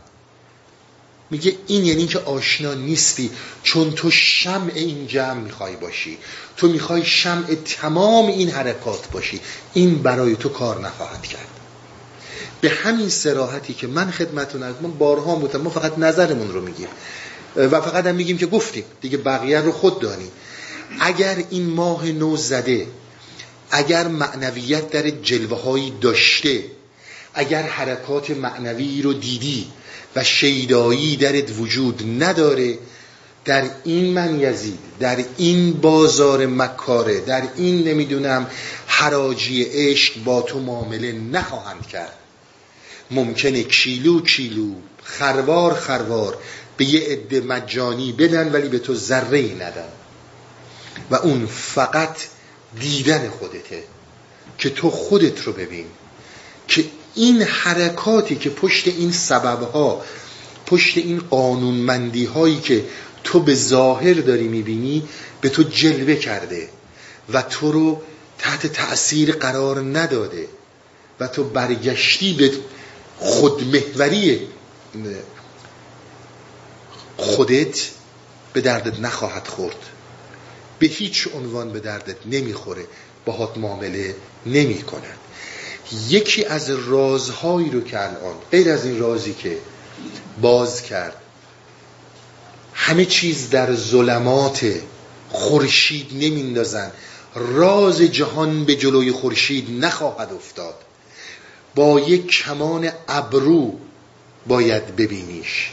میگه این یعنی که آشنا نیستی، چون تو شمع این جمع میخوای باشی، تو میخوای شمع تمام این حرکات باشی، این برای تو کار نخواهد کرد. به همین صراحتی که من خدمتتون هستم، من بارها بودم، ما فقط نظرمون رو میگیم و فقط هم میگیم که گفتیم دیگه، بقیه رو خود دانی. اگر این ماه نو زده، اگر معنویت در جلوه‌هایی داشته، اگر حرکات معنوی رو دیدی و شیدایی درت وجود نداره، در این من یزید، در این بازار مکاره، در این نمیدونم حراجی عشق با تو معامله نخواهند کرد. ممکنه کیلو کیلو، خروار خروار به یه عده مجانی بدن، ولی به تو ذره‌ای ندن. و اون فقط دیدن خودته، که تو خودت رو ببین، که این حرکاتی که پشت این سببها، پشت این قانونمندی هایی که تو به ظاهر داری میبینی، به تو جلوه کرده و تو رو تحت تأثیر قرار نداده و تو برگشتی به خودمحوری خودت، به دردت نخواهد خورد، به هیچ عنوان به دردت نمیخوره، باهات معامله نمی کنن. یکی از رازهایی رو که الان غیر از این رازی که باز کرد، همه چیز در ظلمات، خورشید نمیندازن، راز جهان به جلوی خورشید نخواهد افتاد. با یک کمان ابرو باید ببینیش.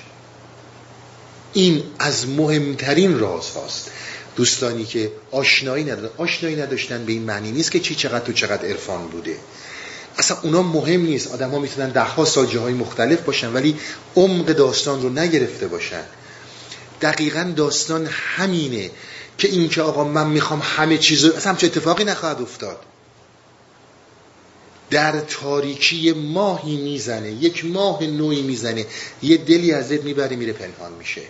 این از مهمترین راز هاست. دوستانی که آشنایی نداشتن به این معنی نیست که چقدر عرفان بوده، اصلا اونا مهم نیست. آدم ها میتونن 10 سال جاهای مختلف باشن ولی عمق داستان رو نگرفته باشن. دقیقاً داستان همینه که این که آقا من میخوام همه چیز رو، اصلا همچه اتفاقی نخواهد افتاد. در تاریکی ماهی میزنه، یک ماه نوعی میزنه، یه دلی ازت میبره، میره پنهان میشه.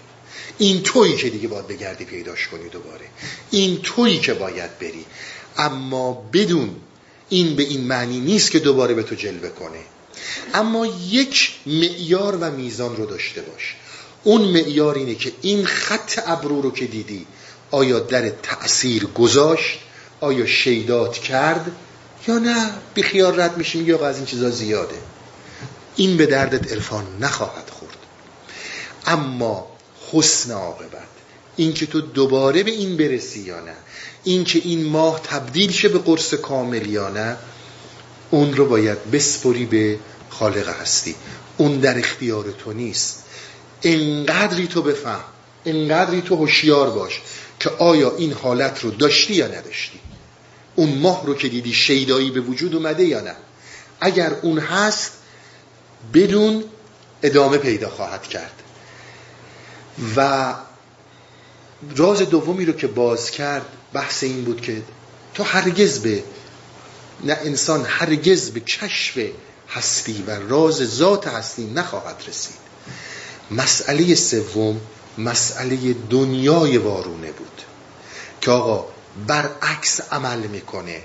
این تویی که دیگه باید بگردی پیداش کنی دوباره، این تویی که باید بری. اما بدون این به این معنی نیست که دوباره به تو جلوه کنه. اما یک معیار و میزان رو داشته باش. اون معیار اینه که این خط ابرو رو که دیدی، آیا در تأثیر گذاشت، آیا شیدات کرد یا نه، بیخیال رد میشی، میگی آقا از این چیزا زیاده، این به دردت عرفان نخواهد خورد. اما حسن عاقبت، این که تو دوباره به این برسی یا نه، این که این ماه تبدیل شه به قرص کامل یا نه، اون رو باید بسپری به خالق هستی. اون در اختیار تو نیست. انقدری تو بفهم، انقدری تو هوشیار باش که آیا این حالت رو داشتی یا نداشتی، اون ماه رو که دیدی شیدایی به وجود اومده یا نه. اگر اون هست، بدون ادامه پیدا خواهد کرد. و راز دومی رو که باز کرد، بحث این بود که تو هرگز انسان هرگز به کشف هستی و راز ذات هستی نخواهد رسید. مسئله سوم، مسئله دنیای وارونه بود که آقا برعکس عمل میکنه.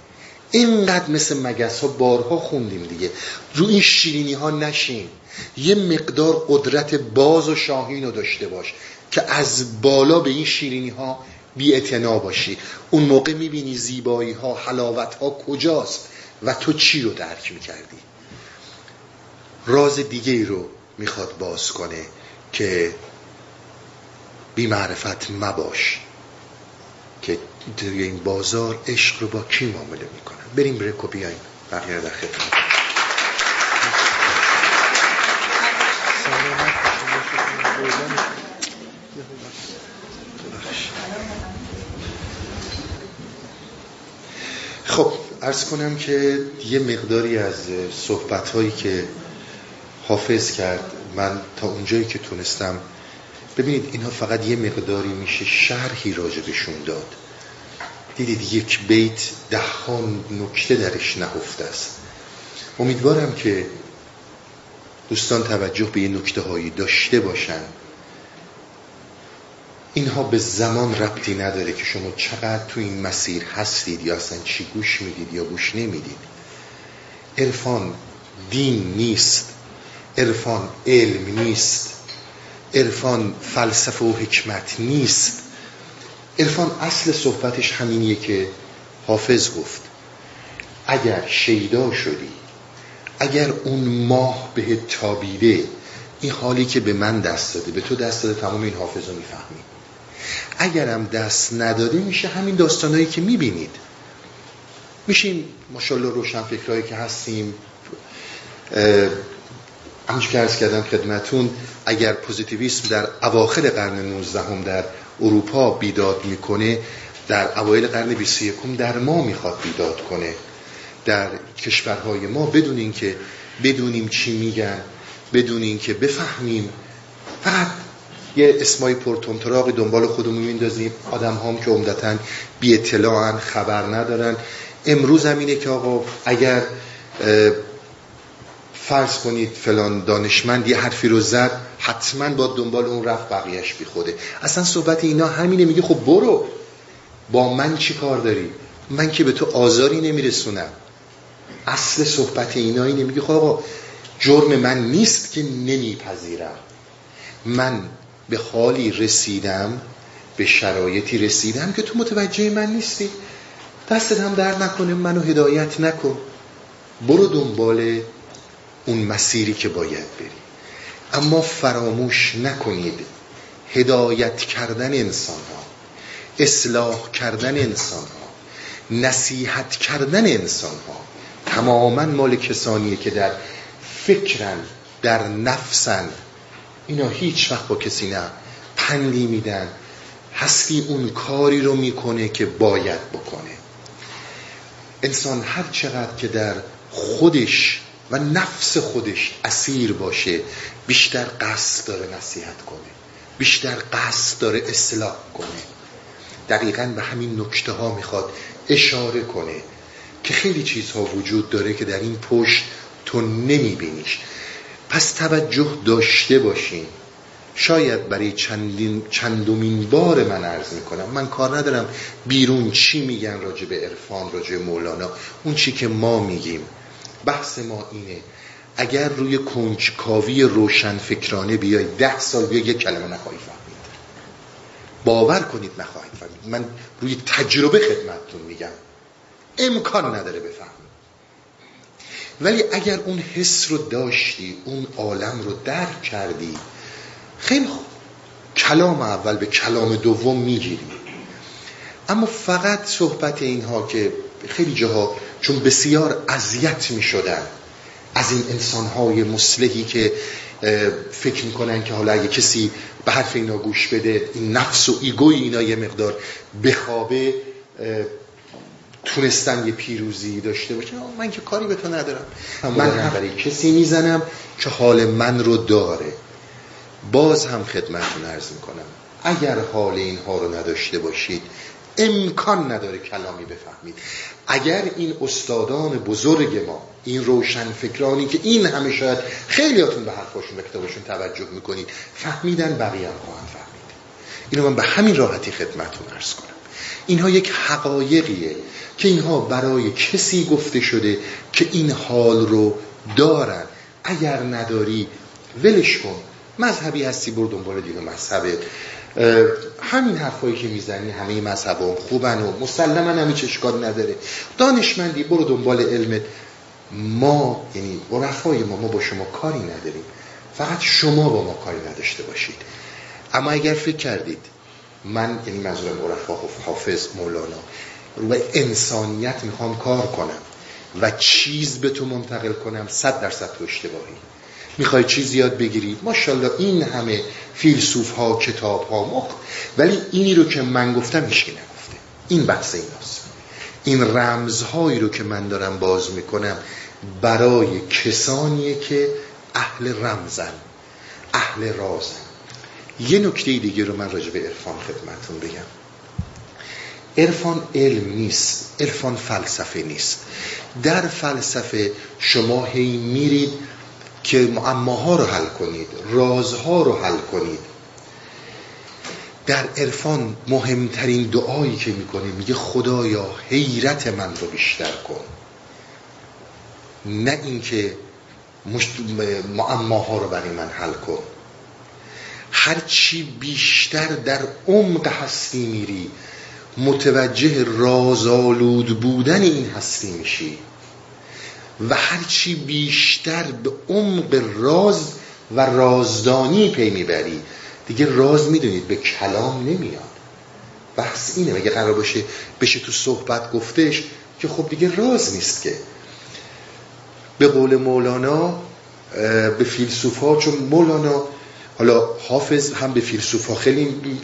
اینقدر مثل مگس ها، بارها خوندیم دیگه، رو این شیرینی ها نشین. یه مقدار قدرت باز و شاهین رو داشته باش که از بالا به این شیرینی ها بی اعتنا باشی. اون موقع میبینی زیبایی ها، حلاوت ها کجاست و تو چی رو درک میکردی. راز دیگه رو میخواد باز کنه که بی معرفت مباش، که در این بازار عشق رو با کی معامله میکنه. بریم بریک و بیاییم، بقیه در خدمت. خب عرض کنم که یه مقداری از صحبت‌هایی که حافظ کرد من تا اونجایی که تونستم، ببینید اینها فقط یه مقداری میشه شرحی راجبشون داد. دیدید یک بیت ده ها نکته درش نهفته است. امیدوارم که دوستان توجه به یه نکته هایی داشته باشن. اینها به زمان ربطی نداره که شما چقدر تو این مسیر هستید یا اصلا چی گوش میدید یا گوش نمیدید. عرفان دین نیست، عرفان علم نیست، عرفان فلسفه و حکمت نیست. عرفان اصل صحبتش همینیه که حافظ گفت: اگر شیدا شدی، اگر اون ماه بهت تابیده، این حالی که به من دست داده به تو دست داده، تمام این حافظ رو میفهمی. اگرم دست نداده میشه همین داستانایی که میبینید، میشیم ماشاءالله روشن فکرایی که هستیم. همونجور که عرض کردم خدمتون، اگر پوزیتیویسم در اواخر قرن 19 هم در اروپا بیداد میکنه، در اوایل قرن 21 در ما میخواد بیداد کنه، در کشورهای ما، بدون این که بدونیم چی میگن، بدون این که بفهمیم. فقط یه اسمای پرتونتراغی دنبال خودمون میندازیم. آدم هم که عمدتاً بی اطلاعن، خبر ندارن. امروز هم اینه که آقا اگر فرض کنید فلان دانشمند یه حرفی رو زد، حتماً با دنبال اون رفت، بقیهش بی خوده. اصلا صحبت اینا همینه. میگه خب برو، با من چی کار داری؟ من که به تو آزاری نمیرسونم. اصل صحبت اینا اینه. میگه خب آقا جرم من نیست که نمیپذیرم، من به حالی رسیدم، به شرایطی رسیدم که تو متوجه من نیستی. دستت هم درد نکنه، منو هدایت نکن، برو دنبال اون مسیری که باید بری. اما فراموش نکنید هدایت کردن انسان ها، اصلاح کردن انسان ها، نصیحت کردن انسان ها تماما مال کسانیه که در فکرن، در نفسن. اینا هیچ وقت با کسی نه پندی میدن. هستی اون کاری رو میکنه که باید بکنه. انسان هر چقدر که در خودش و نفس خودش اسیر باشه، بیشتر قصد داره نصیحت کنه، بیشتر قصد داره اصلاح کنه. دقیقاً به همین نکته ها میخواد اشاره کنه که خیلی چیزها وجود داره که در این پشت تو نمیبینیش. پس توجه داشته باشین. شاید برای چندمین بار من عرض میکنم، من کار ندارم بیرون چی میگن راجع به عرفان، راجع به مولانا. اون چی که ما میگیم، بحث ما اینه اگر روی کنجکاوی روشن فکرانه بیای، 10 سال بیای یک کلمه نخواهی فهمید. باور کنید نخواهید فهمید. من روی تجربه خدمتتون میگم، امکان نداره بفهمید. ولی اگر اون حس رو داشتی، اون عالم رو درک کردی، خیلی خوب، کلام اول به کلام دوم میگیری. اما فقط صحبت اینها که خیلی جاها چون بسیار اذیت میشدن از این انسانهای مصلحی که فکر میکنن که حالا اگه کسی به حرف اینا گوش بده، این نفس و ایگوی اینا یه مقدار بخوابه، تونستن یه پیروزی داشته باشه. من که کاری به تو ندارم، من هم برای کسی میزنم که حال من رو داره. باز هم خدمتتون عرض میکنم اگر حال اینها رو نداشته باشید، امکان نداره کلامی بفهمید. اگر این استادان بزرگ ما، این روشن فکرانی که این همه شاید خیلیاتون به حرفاشون، به کتابشون توجه میکنید، فهمیدن، بقیه هم خواهند فهمید. اینو من به همین راحتی خدمتتون عرض کنم. اینها یک حقایقیه که اینها برای کسی گفته شده که این حال رو دارن. اگر نداری ولش کن. مذهبی هستی، برو دنبال دین و مذهبت. همین حرفایی که میزنی همه مذهب هم خوبن و مسلمن، همین چشکار نداره. دانشمندی، برو دنبال علمت. ما یعنی عرفای ما با شما کاری نداریم. فقط شما با ما کاری نداشته باشید. اما اگر فکر کردید من این مظلوم عرفا حافظ مولانا رو انسانیت میخوام کار کنم و چیز به تو منتقل کنم 100% تو اشتباهی. میخوای چیز یاد بگیرید ماشاءالله این همه فیلسوف ها کتاب ها ولی اینی رو که من گفتم هیچکی نگفته. این بحث ایناست. این رمزهایی رو که من دارم باز میکنم برای کسانیه که اهل رمزن، اهل رازن. یه نکته دیگه رو من راجع به عرفان خدمتتون بگم. عرفان علم نیست، عرفان فلسفه نیست. در فلسفه شما هی میرید که معماها رو حل کنید، رازها رو حل کنید. در عرفان مهمترین دعایی که میکنه میگه خدایا حیرت من رو بیشتر کن، نه اینکه معماها رو برای من حل کن. هرچی بیشتر در عمق هستی میری متوجه رازآلود بودن این هستی میشی و هرچی بیشتر به عمق راز و رازدانی پی میبری دیگه راز میدونید به کلام نمیاد. بحث اینه اگه قرار باشه بشه تو صحبت گفتش که خب دیگه راز نیست که. به قول مولانا به فیلسوفا، چون مولانا حالا حافظ هم به فیلسوفا خیلی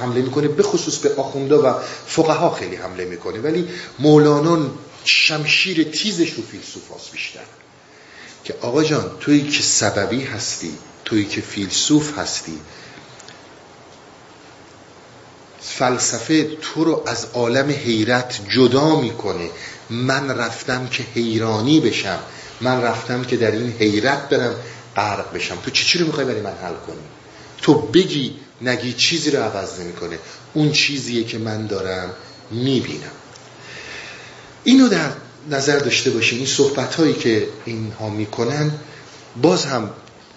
حمله میکنه، به خصوص به آخوندا و فقها خیلی حمله میکنه، ولی مولانا شمشیر تیزش رو فیلسوفاست بیشتر که آقا جان تویی که سببی هستی، تویی که فیلسوف هستی، فلسفه تو رو از عالم حیرت جدا میکنه. من رفتم که حیرانی بشم، من رفتم که در این حیرت برم غرق بشم. تو چی رو میخوای برای من حل کنی؟ تو بگی نگی چیزی رو عوض نمیکنه. اون چیزیه که من دارم میبینم. اینو در نظر داشته باشیم. این صحبت هایی که اینها میکنن باز هم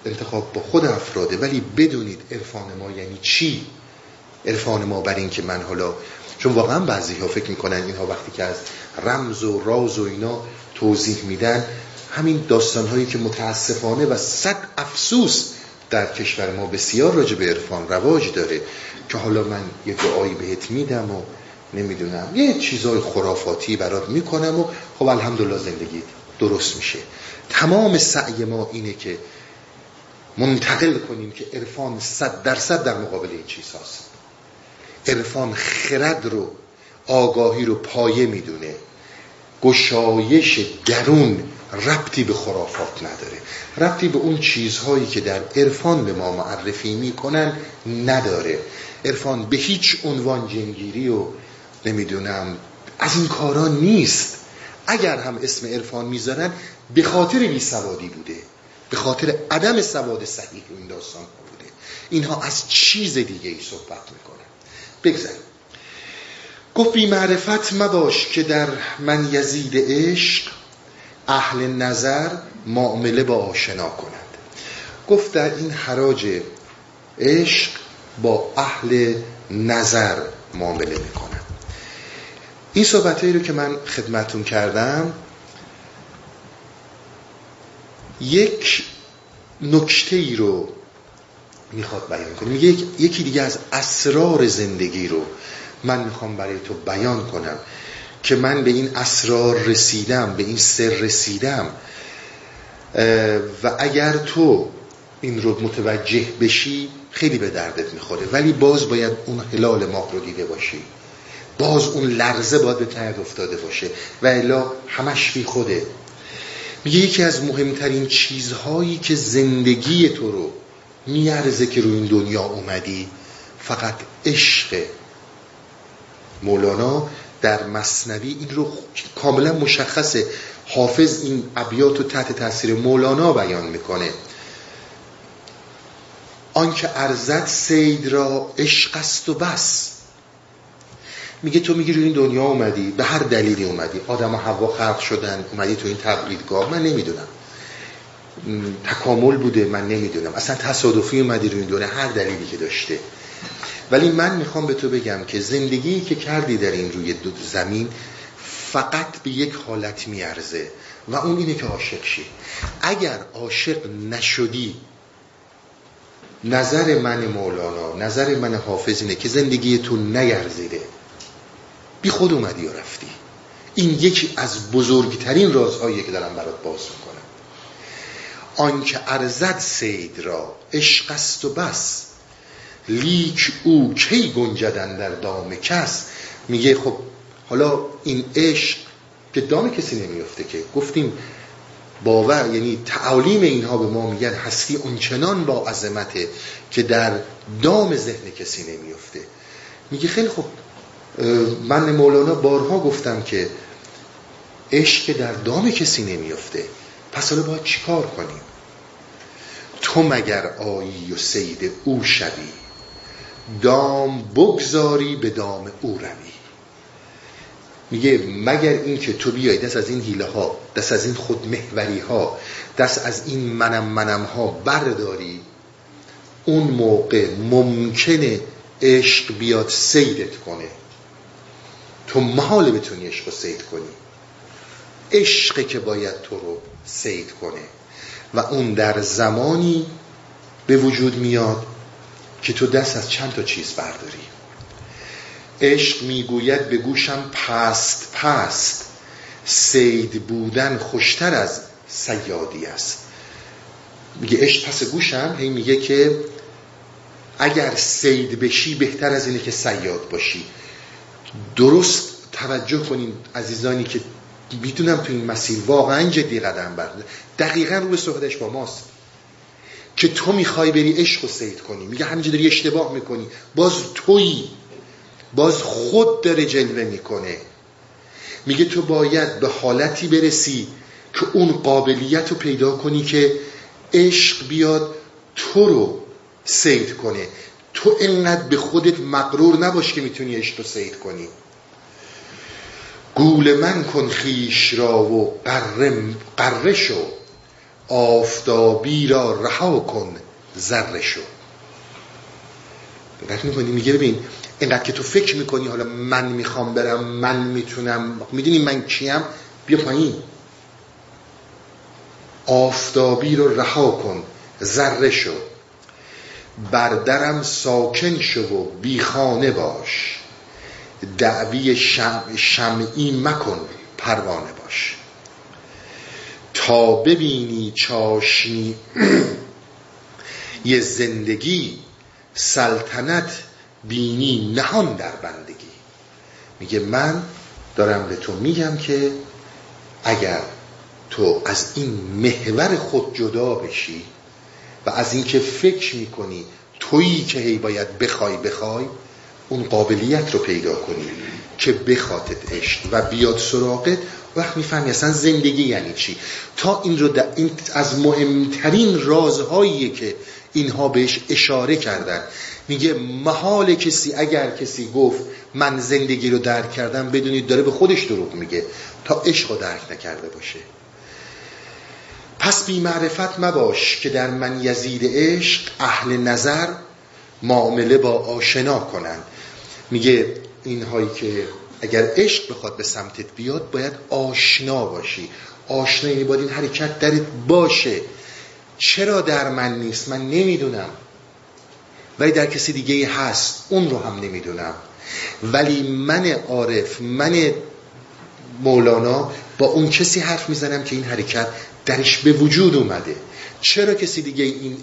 انتخاب با خود افراده، ولی بدونید عرفان ما یعنی چی. عرفان ما بر این که من حالا چون واقعا بعضی ها فکر میکنن اینها وقتی که از رمز و راز و اینا توضیح میدن، همین داستان هایی که متاسفانه و صد افسوس در کشور ما بسیار راجع به عرفان رواج داره که حالا من یه دعایی بهت میدم و نمیدونم یه چیزای خرافاتی برات میکنم و خب الحمدلله زندگی درست میشه. تمام سعی ما اینه که منتقل کنیم که عرفان 100% در مقابل این چیز هاست. عرفان خرد رو، آگاهی رو پایه میدونه. گشایش درون ربطی به خرافات نداره، ربطی به اون چیزهایی که در عرفان به ما معرفی میکنن نداره. عرفان به هیچ عنوان جنگیری و نمیدونم از این کارا نیست. اگر هم اسم عرفان میذارن به خاطر بیسوادی بوده، به خاطر عدم سواد صحیح این داستان بوده. اینها از چیز دیگه ای صحبت میکنن. بگذاریم. گفت بی معرفت مباش که در من یزید عشق، اهل نظر معامله با آشنا کنند. گفت در این حراج عشق با اهل نظر معامله میکنند. این صحبتایی رو که من خدمتون کردم، یک نکته‌ای رو میخواد بیان کنم. یکی دیگه از اسرار زندگی رو من میخوام برای تو بیان کنم که من به این اسرار رسیدم، به این سر رسیدم و اگر تو این رو متوجه بشی خیلی به دردت میخوره، ولی باز باید اون هلال ماه رو دیده باشی، باز اون لرزه باید به تنت افتاده باشه و الا همش بی خوده. میگه یکی از مهمترین چیزهایی که زندگی تو رو میارزه که روی این دنیا اومدی فقط عشق. مولانا در مثنوی این رو کاملا مشخصه. حافظ این ابیات رو تحت تاثیر مولانا بیان میکنه. آنکه ارزد صید را عشق است و بس. میگه تو میگی روی این دنیا اومدی، به هر دلیلی اومدی، آدم و حوا خلق شدن، اومدی تو این تبعیدگاه، من نمیدونم تکامل بوده، من نمیدونم اصلا تصادفی اومدی روی این دنیا، هر دلیلی که داشته، ولی من میخوام به تو بگم که زندگیی که کردی در این روی زمین فقط به یک حالت میارزه و اون اینه که عاشق شی. اگر عاشق نشدی نظر من مولانا، نظر من حافظ اینه که زندگیتون نگرزیده، بی خود اومدی و رفتی. این یکی از بزرگترین رازهاییه که دارم برات باز میکنم. آن که ارزد سید را عشق است و بس، لیک او کی گنجدن در دام کس. میگه خب حالا این عشق که دام کسی نمیفته که، گفتیم باور یعنی تعالیم اینها به ما میگن هستی اونچنان با عظمته که در دام ذهن کسی نمیفته. میگه خیلی خب، من مولانا بارها گفتم که عشق در دام کسی نمیفته، پس حالا باید چیکار کنیم؟ تو مگر آیی و سید او شوی، دام بگذاری به دام او روی. میگه مگر این که تو بیای دست از این حیله ها، دست از این خودمحوری ها، دست از این منم ها برداری، اون موقع ممکنه عشق بیاد سیدت کنه. تو محاله بتونی عشق رو سید کنی، عشق که باید تو رو سید کنه و اون در زمانی به وجود میاد که تو دست از چند تا چیز برداری. عشق میگوید به گوشم پست پست، سید بودن خوشتر از سیادی است. میگه عشق پس گوشم هی میگه که اگر سید بشی بهتر از اینه که سیاد باشی. درست توجه کنین عزیزانی که بیدونم تو این مسیر واقعا جدی قدم برده، دقیقا رو به صحبتش با ماست که تو میخوای بری عشق و سید کنی، میگه همینجا داری اشتباه میکنی، باز تویی، باز خود داره جلوه میکنه. میگه تو باید به حالتی برسی که اون قابلیت رو پیدا کنی که عشق بیاد تو رو سید کنه. تو اینقدر به خودت مغرور نباش که میتونی عشق رو سید کنی. گول من کن خیش را و قره شو، آفتابی را رها کن ذره شو. دقت میکنی؟ میگه ببین اینقدر که تو فکر میکنی حالا من میخوام برم، من میتونم، میدونی من کیم، بیا پایین. آفتابی را رها کن ذره شو، بردرم ساکن شو و بی خانه باش، دعوی شمعی مکن پروانه باش. تا ببینی چاشنی یه زندگی، سلطنت بینی نهان در بندگی. میگه من دارم به تو میگم که اگر تو از این محور خود جدا بشی و از این که فکر میکنی تویی که هی باید بخوای اون قابلیت رو پیدا کنی که بخواتت عشق و بیاد سراغت، وقت میفهمی اصلا زندگی یعنی چی. تا این رو این از مهمترین رازهاییه که اینها بهش اشاره کردن. میگه محال کسی، اگر کسی گفت من زندگی رو درک کردم، بدونید داره به خودش دروغ میگه تا عشق رو درک نکرده باشه. پس بی معرفت مباش که در من یزید عشق، اهل نظر معامله با آشنا کنند. میگه اینهایی که اگر عشق بخواد به سمتت بیاد باید آشنا باشی. آشنا یعنی باید این حرکت درت باشه. چرا در من نیست؟ من نمیدونم، ولی در کسی دیگه هست، اون رو هم نمیدونم. ولی من عارف، من مولانا، با اون کسی حرف میزنم که این حرکت درش به وجود اومده. چرا کسی دیگه این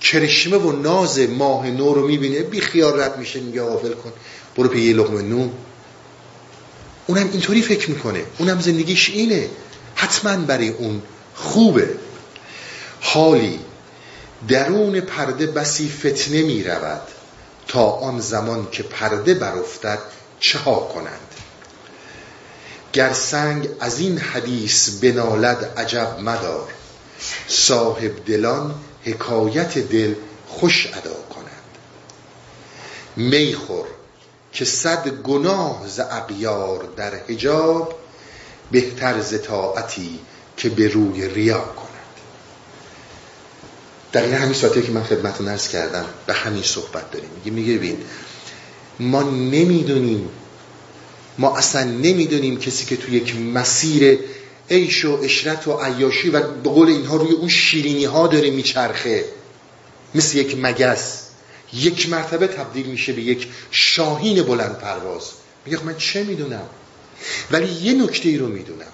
کرشمه و ناز ماه نو رو میبینه بی خیال رد میشه، میگه غافل کن برو پی یه لقمه نون؟ اونم اینطوری فکر میکنه، اونم زندگیش اینه، حتما برای اون خوبه. حالی درون پرده بسی فتنه میرود، تا آن زمان که پرده برافتد چه ها کنند. گر سنگ از این حدیث بنالد عجب مدار، صاحب دلان حکایت دل خوش ادا کنند. میخور که صد گناه ز اغیار در حجاب، بهتر ز طاعتی که به روی ریا کنند. دقیقا همین صحبتی که من خدمتتون عرض کردم به همین صحبت داریم. میگه ببین ما نمیدونیم، ما اصلا نمیدونیم کسی که تو یک مسیر عیش و عشرت و عیاشی و به قول اینها روی اون شیرینی ها داره میچرخه، مثل یک مگس یک مرتبه تبدیل میشه به یک شاهین بلند پرواز. میگه من چه میدونم، ولی یه نکته ای رو میدونم.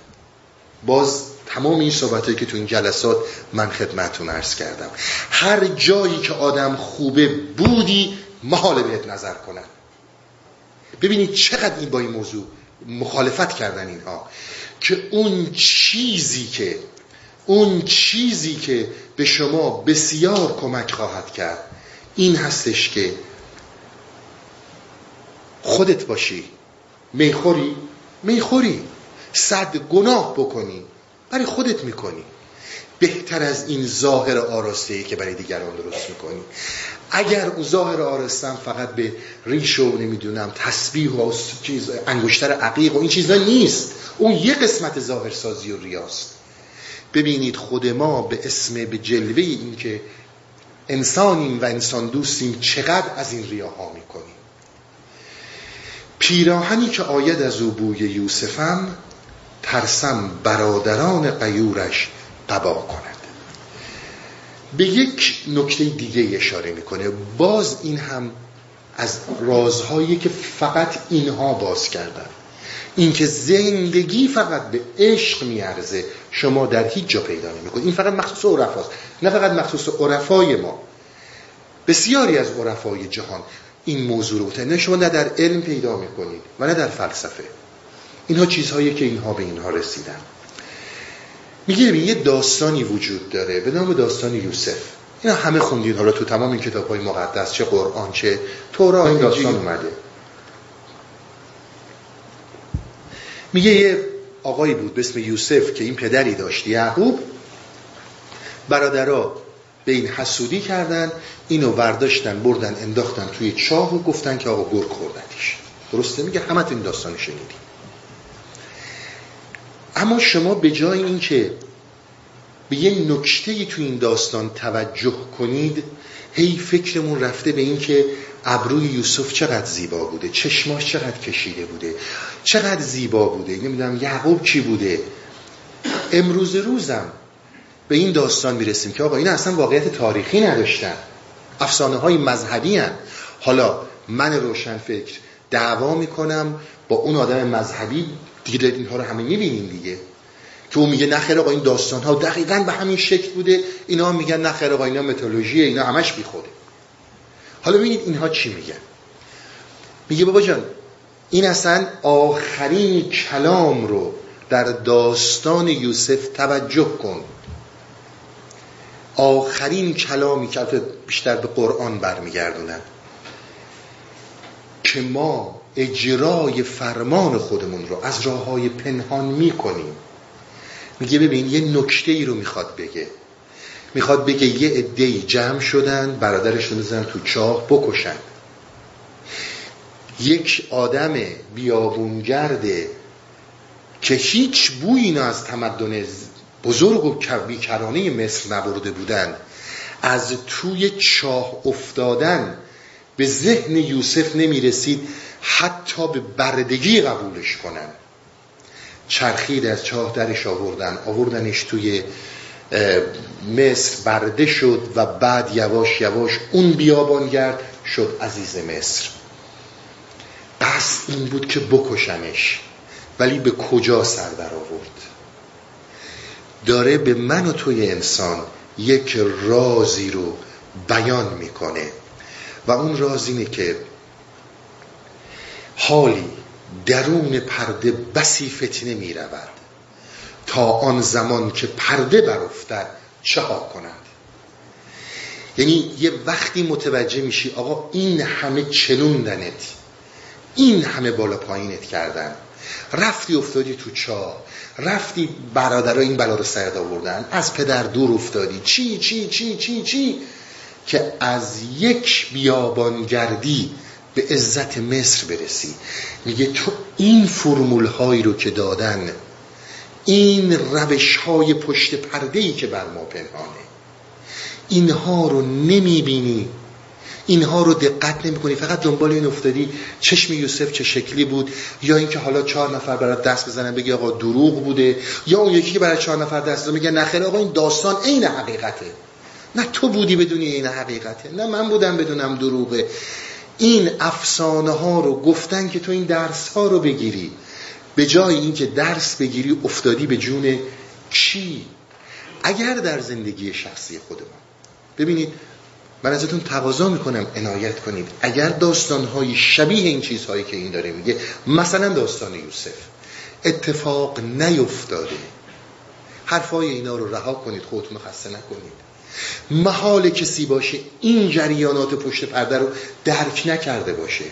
باز تمام این صحبتایی که تو این جلسات من خدمتتون عرض کردم، هر جایی که آدم خوبه بودی محال بهت نظر کنن. ببینید چقدر این با این موضوع مخالفت کردن اینها، که اون چیزی که به شما بسیار کمک خواهد کرد این هستش که خودت باشی. میخوری 100 گناه بکنی، برای خودت میکنی، بهتر از این ظاهر آراسته‌ای که برای دیگران درست میکنی. اگر اون ظاهر آراستم فقط به ریش و نمیدونم تسبیح و چیز انگشتر عقیق و این چیزا نیست، اون یه قسمت ظاهر سازی و ریاست. ببینید خود ما به جلوه این که انسانیم و انسان دوستیم چقدر از این ریاها میکنیم. پیراهنی که آید از او بوی یوسفم، ترسم برادران غیورش قبا کند. به یک نکته دیگه اشاره میکنه، باز این هم از رازهایی که فقط اینها باز کردن، این که زندگی فقط به عشق میارزه شما در هیچ جا پیدا نمیکنید. این فقط مخصوص عرفاست، نه فقط مخصوص عرفای ما، بسیاری از عرفای جهان این موضوع رو بوده. شما نه در علم پیدا میکنید و نه در فلسفه. اینها چیزهایی که اینها به اینها رسیدن. میگه یه داستانی وجود داره به نام داستان یوسف. اینا همه خوندین، حالا تو تمام این کتاب‌های مقدس، چه قرآن چه تورات، این داستان اومده. میگه یه آقایی بود به اسم یوسف که این پدری داشت یعقوب، برادرها به این حسودی کردن، اینو برداشتن بردن انداختن توی چاه و گفتن که آقا گرگ خوردنش. درسته؟ میگه همه این داستان شنیدین. اما شما به جای این که به یه نکته‌ای تو این داستان توجه کنید، هی فکرمون رفته به این که ابروی یوسف چقدر زیبا بوده، چشماش چقدر کشیده بوده، چقدر زیبا بوده، نمیدونم یعقوب چی بوده. امروز روزم به این داستان میرسیم که آقا این اصلا واقعیت تاریخی نداشتن، افسانه های مذهبی هن. حالا من روشنفکر دعوا میکنم با اون آدم مذهبی دیگه، اینها رو همه میبینیم دیگه، که اون میگه نخیر آقا این داستان ها دقیقاً به همین شکل بوده، اینا میگن نخیر آقا اینا متولوژیه، اینا همش بیخوده. حالا ببینید اینها چی میگن. میگه بابا جان این اصلا آخرین کلام رو در داستان یوسف توجه کن، آخرین کلامی که بیشتر به قرآن برمیگردونن، که ما اجرای فرمان خودمون رو از راه‌های پنهان می‌کنیم. میگه ببین یه نکته‌ای رو می‌خواد بگه یه عده‌ای جمع شدن برادرشون رو زدن تو چاه بکشن. یک آدم بیابونگرده که هیچ بویی نه از تمدن بزرگ و بیکرانه مصر نبرده بودن، از توی چاه افتادن به ذهن یوسف نمی‌رسید حتی به بردگی قبولش کنن. چرخید از چاه درش آوردنش توی مصر، برده شد و بعد یواش یواش اون بیابانگرد شد عزیز مصر. قصد این بود که بکشنش، ولی به کجا سر در آورد؟ داره به من و توی انسان یک رازی رو بیان میکنه و اون راز اینه که حالی درون پرده بسی فتنه می رود، تا آن زمان که پرده برافتد چه ها کند. یعنی یه وقتی متوجه میشی آقا این همه چلوندنت، این همه بالا پایینت کردن، رفتی افتادی تو چاه، رفتی برادرها این بلا رو سرت آوردن، از پدر دور افتادی، چی چی چی چی چی، که از یک بیابانگردی به عزت مصر برسی. میگه تو این فرمول هایی رو که دادن، این روش های پشت پرده‌ای که بر ما پنهانه، اینها رو نمیبینی، اینها رو دقت نمیکنی، فقط دنبال این افتادی چشم یوسف چه شکلی بود، یا اینکه حالا 4 نفر برات دست بزنن بگی آقا دروغ بوده، یا اون یکی که برای 4 نفر دست بزنه میگه نخیر آقا این داستان عین حقیقته. نه تو بودی بدونی این حقیقته، نه من بودم بدونم دروغه. این افسانه ها رو گفتن که تو این درس ها رو بگیری. به جای اینکه درس بگیری افتادی به جون چی؟ اگر در زندگی شخصی خودمون، ببینید من ازتون تقاضا میکنم عنایت کنید، اگر داستان‌های شبیه این چیزهایی که این داره میگه، مثلا داستان یوسف، اتفاق نیفتاده، حرفای اینا رو رها کنید، خودتون خسته نکنید. محال کسی باشه این جریانات پشت پرده رو درک نکرده باشه،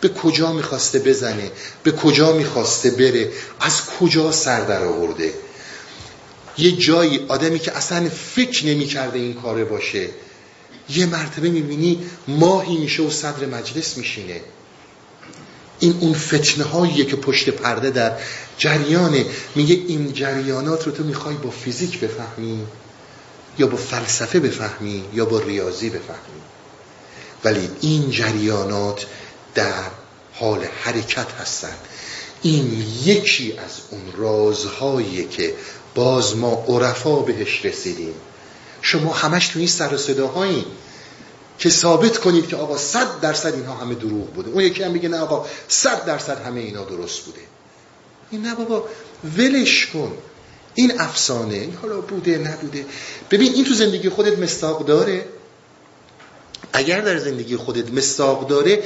به کجا میخواسته بزنه، به کجا میخواسته بره، از کجا سر در آورده. یه جایی آدمی که اصلا فکر نمی‌کرده این کاره باشه، یه مرتبه می‌بینی ماهی میشه و صدر مجلس میشینه. این اون فتنه‌هاییه که پشت پرده در جریانه. میگه این جریانات رو تو می‌خوای با فیزیک بفهمی، یا با فلسفه بفهمی، یا با ریاضی بفهمی، ولی این جریانات در حال حرکت هستن. این یکی از اون رازهاییه که باز ما عرفا بهش رسیدیم. شما همش تو این سر و صداهایی که ثابت کنید که آقا 100% اینها همه دروغ بوده، اون یکی هم میگه نه آقا 100% همه اینا درست بوده. این نه بابا، ولش کن این افسانه، این حالا بوده نبوده. ببین این تو زندگی خودت مصداق داره؟ اگر در زندگی خودت مصداق داره،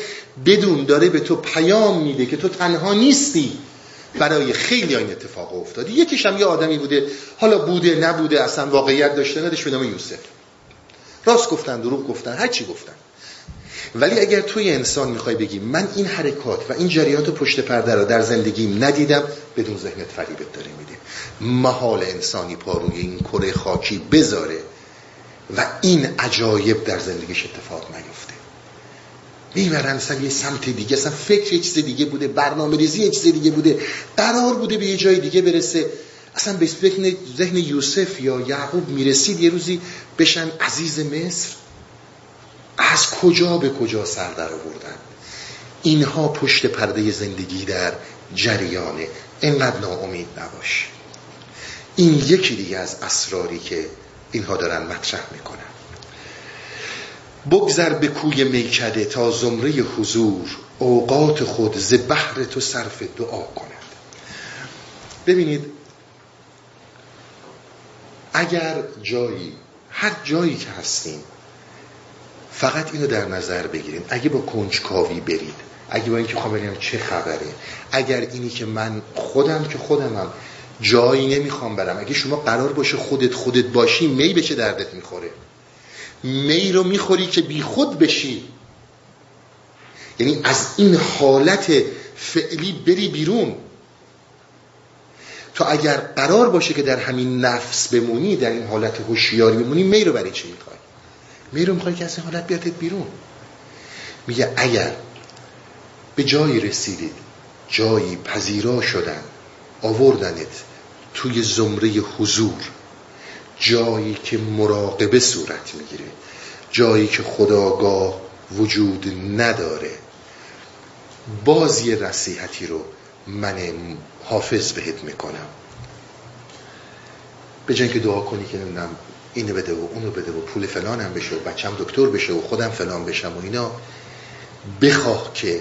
بدون داره به تو پیام میده که تو تنها نیستی. برای خیلی این اتفاق افتاد. یکیش هم یه آدمی بوده، حالا بوده نبوده اصلا واقعیت داشته نداشته، به نام یوسف. راست گفتن، دروغ گفتن، هر چی گفتن. ولی اگر توی انسان میخوای بگی من این حرکات و این جریانات پشت پرده را در زندگیم ندیدم، بدون ذهنت فریبت داره میده. محال انسانی پا روی این کره خاکی بذاره و این عجایب در زندگیش اتفاق نیفته. میبرن سر یه سمت دیگه، اصلا فکر یه چیز دیگه بوده، برنامه ریزی یه چیز دیگه بوده، قرار بوده به یه جای دیگه برسه. اصلا به ذهن یوسف یا یعقوب میرسید یه روزی بشن عزیز مصر. از کجا به کجا سر در آوردن. اینها پشت پرده زندگی در جریانه. اینقدر ناامید نباش. این یکی دیگه از اسراری که اینها دارن مطرح میکنن. بگذر به کوی میکده تا زمره حضور، اوقات خود ز بحر تو صرف دعا کند. ببینید اگر جایی، هر جایی که هستین، فقط اینو در نظر بگیرین. اگه با کنجکاوی برید، اگه با اینکه خواهم بریم چه خبره، اگر اینی که من خودم که خودمم جایی نمیخوام برم، اگه شما قرار باشه خودت باشی، می به چه دردت میخوره؟ می رو میخوری که بی خود بشی، یعنی از این حالت فعلی بری بیرون. تو اگر قرار باشه که در همین نفس بمونی، در این حالت هوشیاری بمونی، می رو برای چی میخوای؟ می رو میخوای که از این حالت بیاتت بیرون. میگه اگر به جایی رسیدید، جایی پذیرا شدن، آوردنت توی زمره حضور، جایی که مراقبه صورت میگیره، جایی که خودآگاه وجود نداره. باز یه نصیحتی رو من حافظ بهت میکنم، به جای که دعا کنی که نمیدونم اینو بده و اونو بده و پول فلانم بشه و بچم دکتر بشه و خودم فلان بشم و اینا، بخواه که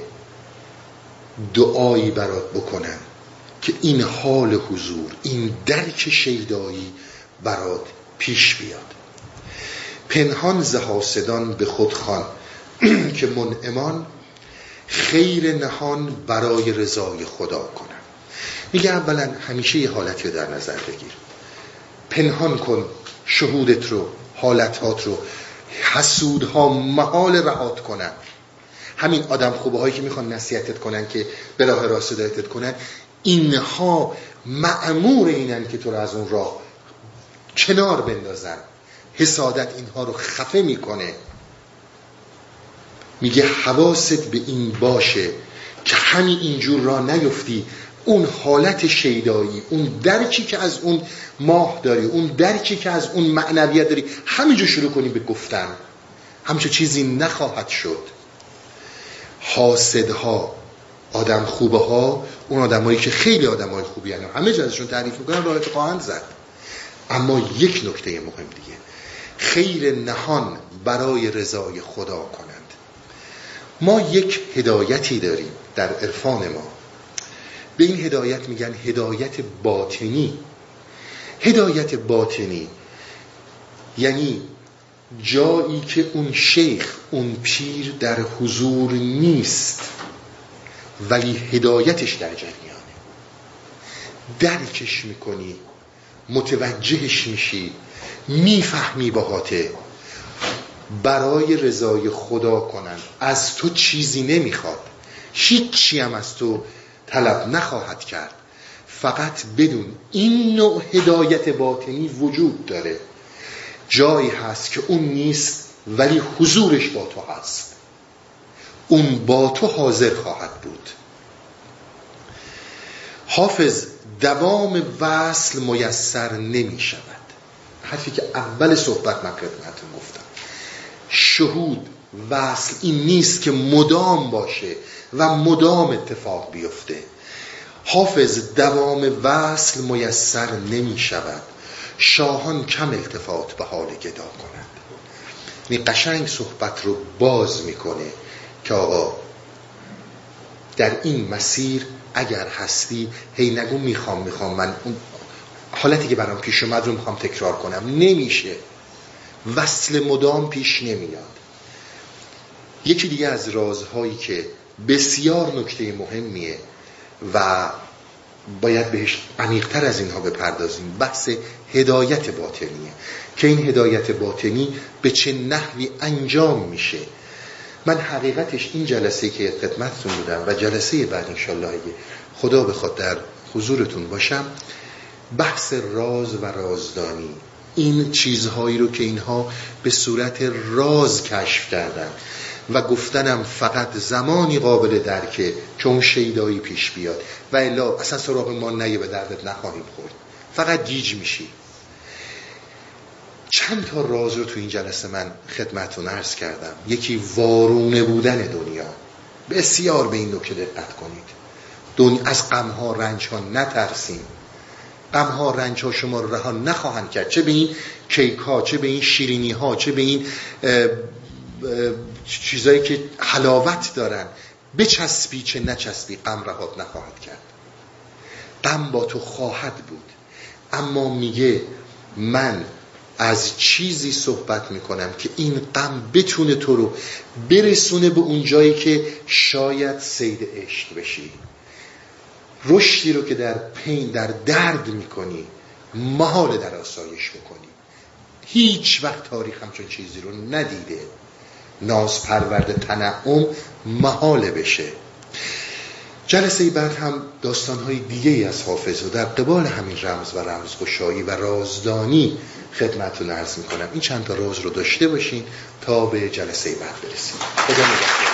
دعایی برات بکنن که این حال حضور، این درک شیدایی برات پیش بیاد. پنهان ز حاسدان به خود خوان که منعمان خیر نهان برای رضای خدا کنم. میگه اولا همیشه یه حالتی رو در نظر بگیر، پنهان کن شهودت رو، حالتات رو. حسودها محال رهات کنن. همین آدم خوبه هایی که میخوان نصیحتت کنن، که به راه راست هدایتت کنن، اینها مأمور اینن که تو رو از اون راه کنار بندازن. حسادت اینها رو خفه میکنه. میگه حواست به این باشه که همین اینجور را نیفتی. اون حالت شیدایی، اون درکی که از اون ماه داری، اون درکی که از اون معنویت داری، همینجور شروع کنی به گفتن، همچه چیزی نخواهد شد. حاسدها، آدم خوبه ها، اون آدم هایی که خیلی آدم های خوبی هستن، همه جزشون تعریف میکنن، راحت خواهند زد. اما یک نکته مهم دیگه، خیر نهان برای رضای خدا کنند. ما یک هدایتی داریم در عرفان ما، به این هدایت میگن هدایت باطنی. هدایت باطنی یعنی جایی که اون شیخ، اون پیر در حضور نیست ولی هدایتش در جریانه، درکش میکنی، متوجهش میشی، میفهمی باهاته، برای رضای خدا کنن، از تو چیزی نمیخواد، هیچی هم از تو طلب نخواهد کرد، فقط بدون این نوع هدایت باطنی وجود داره. جایی هست که اون نیست ولی حضورش با تو هست، اون با تو حاضر خواهد بود. حافظ دوام وصل میسر نمی شود، حرفی که اول صحبت من خدمتتون گفتم. شهود وصل این نیست که مدام باشه و مدام اتفاق بیفته. حافظ دوام وصل میسر نمی شود، شاهان کم التفات به حال گدا کنند. این قشنگ صحبت رو باز میکنه که آقا در این مسیر اگر هستی هی نگو میخوام، من اون حالتی که برام پیش اومد رو میخوام تکرار کنم، نمیشه، وصل مدام پیش نمیاد. یکی دیگه از رازهایی که بسیار نکته مهمیه و باید بهش عمیق‌تر از اینها بپردازیم، بحث هدایت باطنیه که این هدایت باطنی به چه نحوی انجام میشه. من حقیقتش این جلسه که خدمتتون بودم و جلسه بعد انشالله اگه خدا بخواد در حضورتون باشم، بحث راز و رازدانی، این چیزهایی رو که اینها به صورت راز کشف کردن و گفتنم فقط زمانی قابل درکه چون شیدایی پیش بیاد و الا اصلا سراغ ما نیه، به دردت نخواهیم خورد، فقط گیج میشی. چند تا راز رو تو این جلسه من خدمتتون عرض کردم. یکی وارونه بودن دنیا، بسیار به این نکته دقت کنید، از غم‌ها رنج‌ها نترسیم، غم‌ها رنج‌ها شما رو رها نخواهند کرد، چه به این کیک‌ها، چه به این شیرینی‌ها، چه به این چیزایی که حلاوت دارن، بچسبی چه نچسبی غم رهات نخواهد کرد. غم با تو خواهد بود، اما میگه من از چیزی صحبت میکنم که این غم بتونه تو رو برسونه به اون جایی که شاید سید عشق بشی. رشدی رو که در پین، در درد میکنی، محال در آسایش میکنی. هیچ وقت تاریخ همچون چیزی رو ندیده، ناز پرورد تنعم محاله بشه. جلسه بعد هم داستانهای دیگه از حافظ و در قبال همین رمز و رمزگشایی و رازدانی خدمتتون عرض میکنم. این چند تا راز رو داشته باشین تا به جلسه بعد برسیم. خدا نگهدار.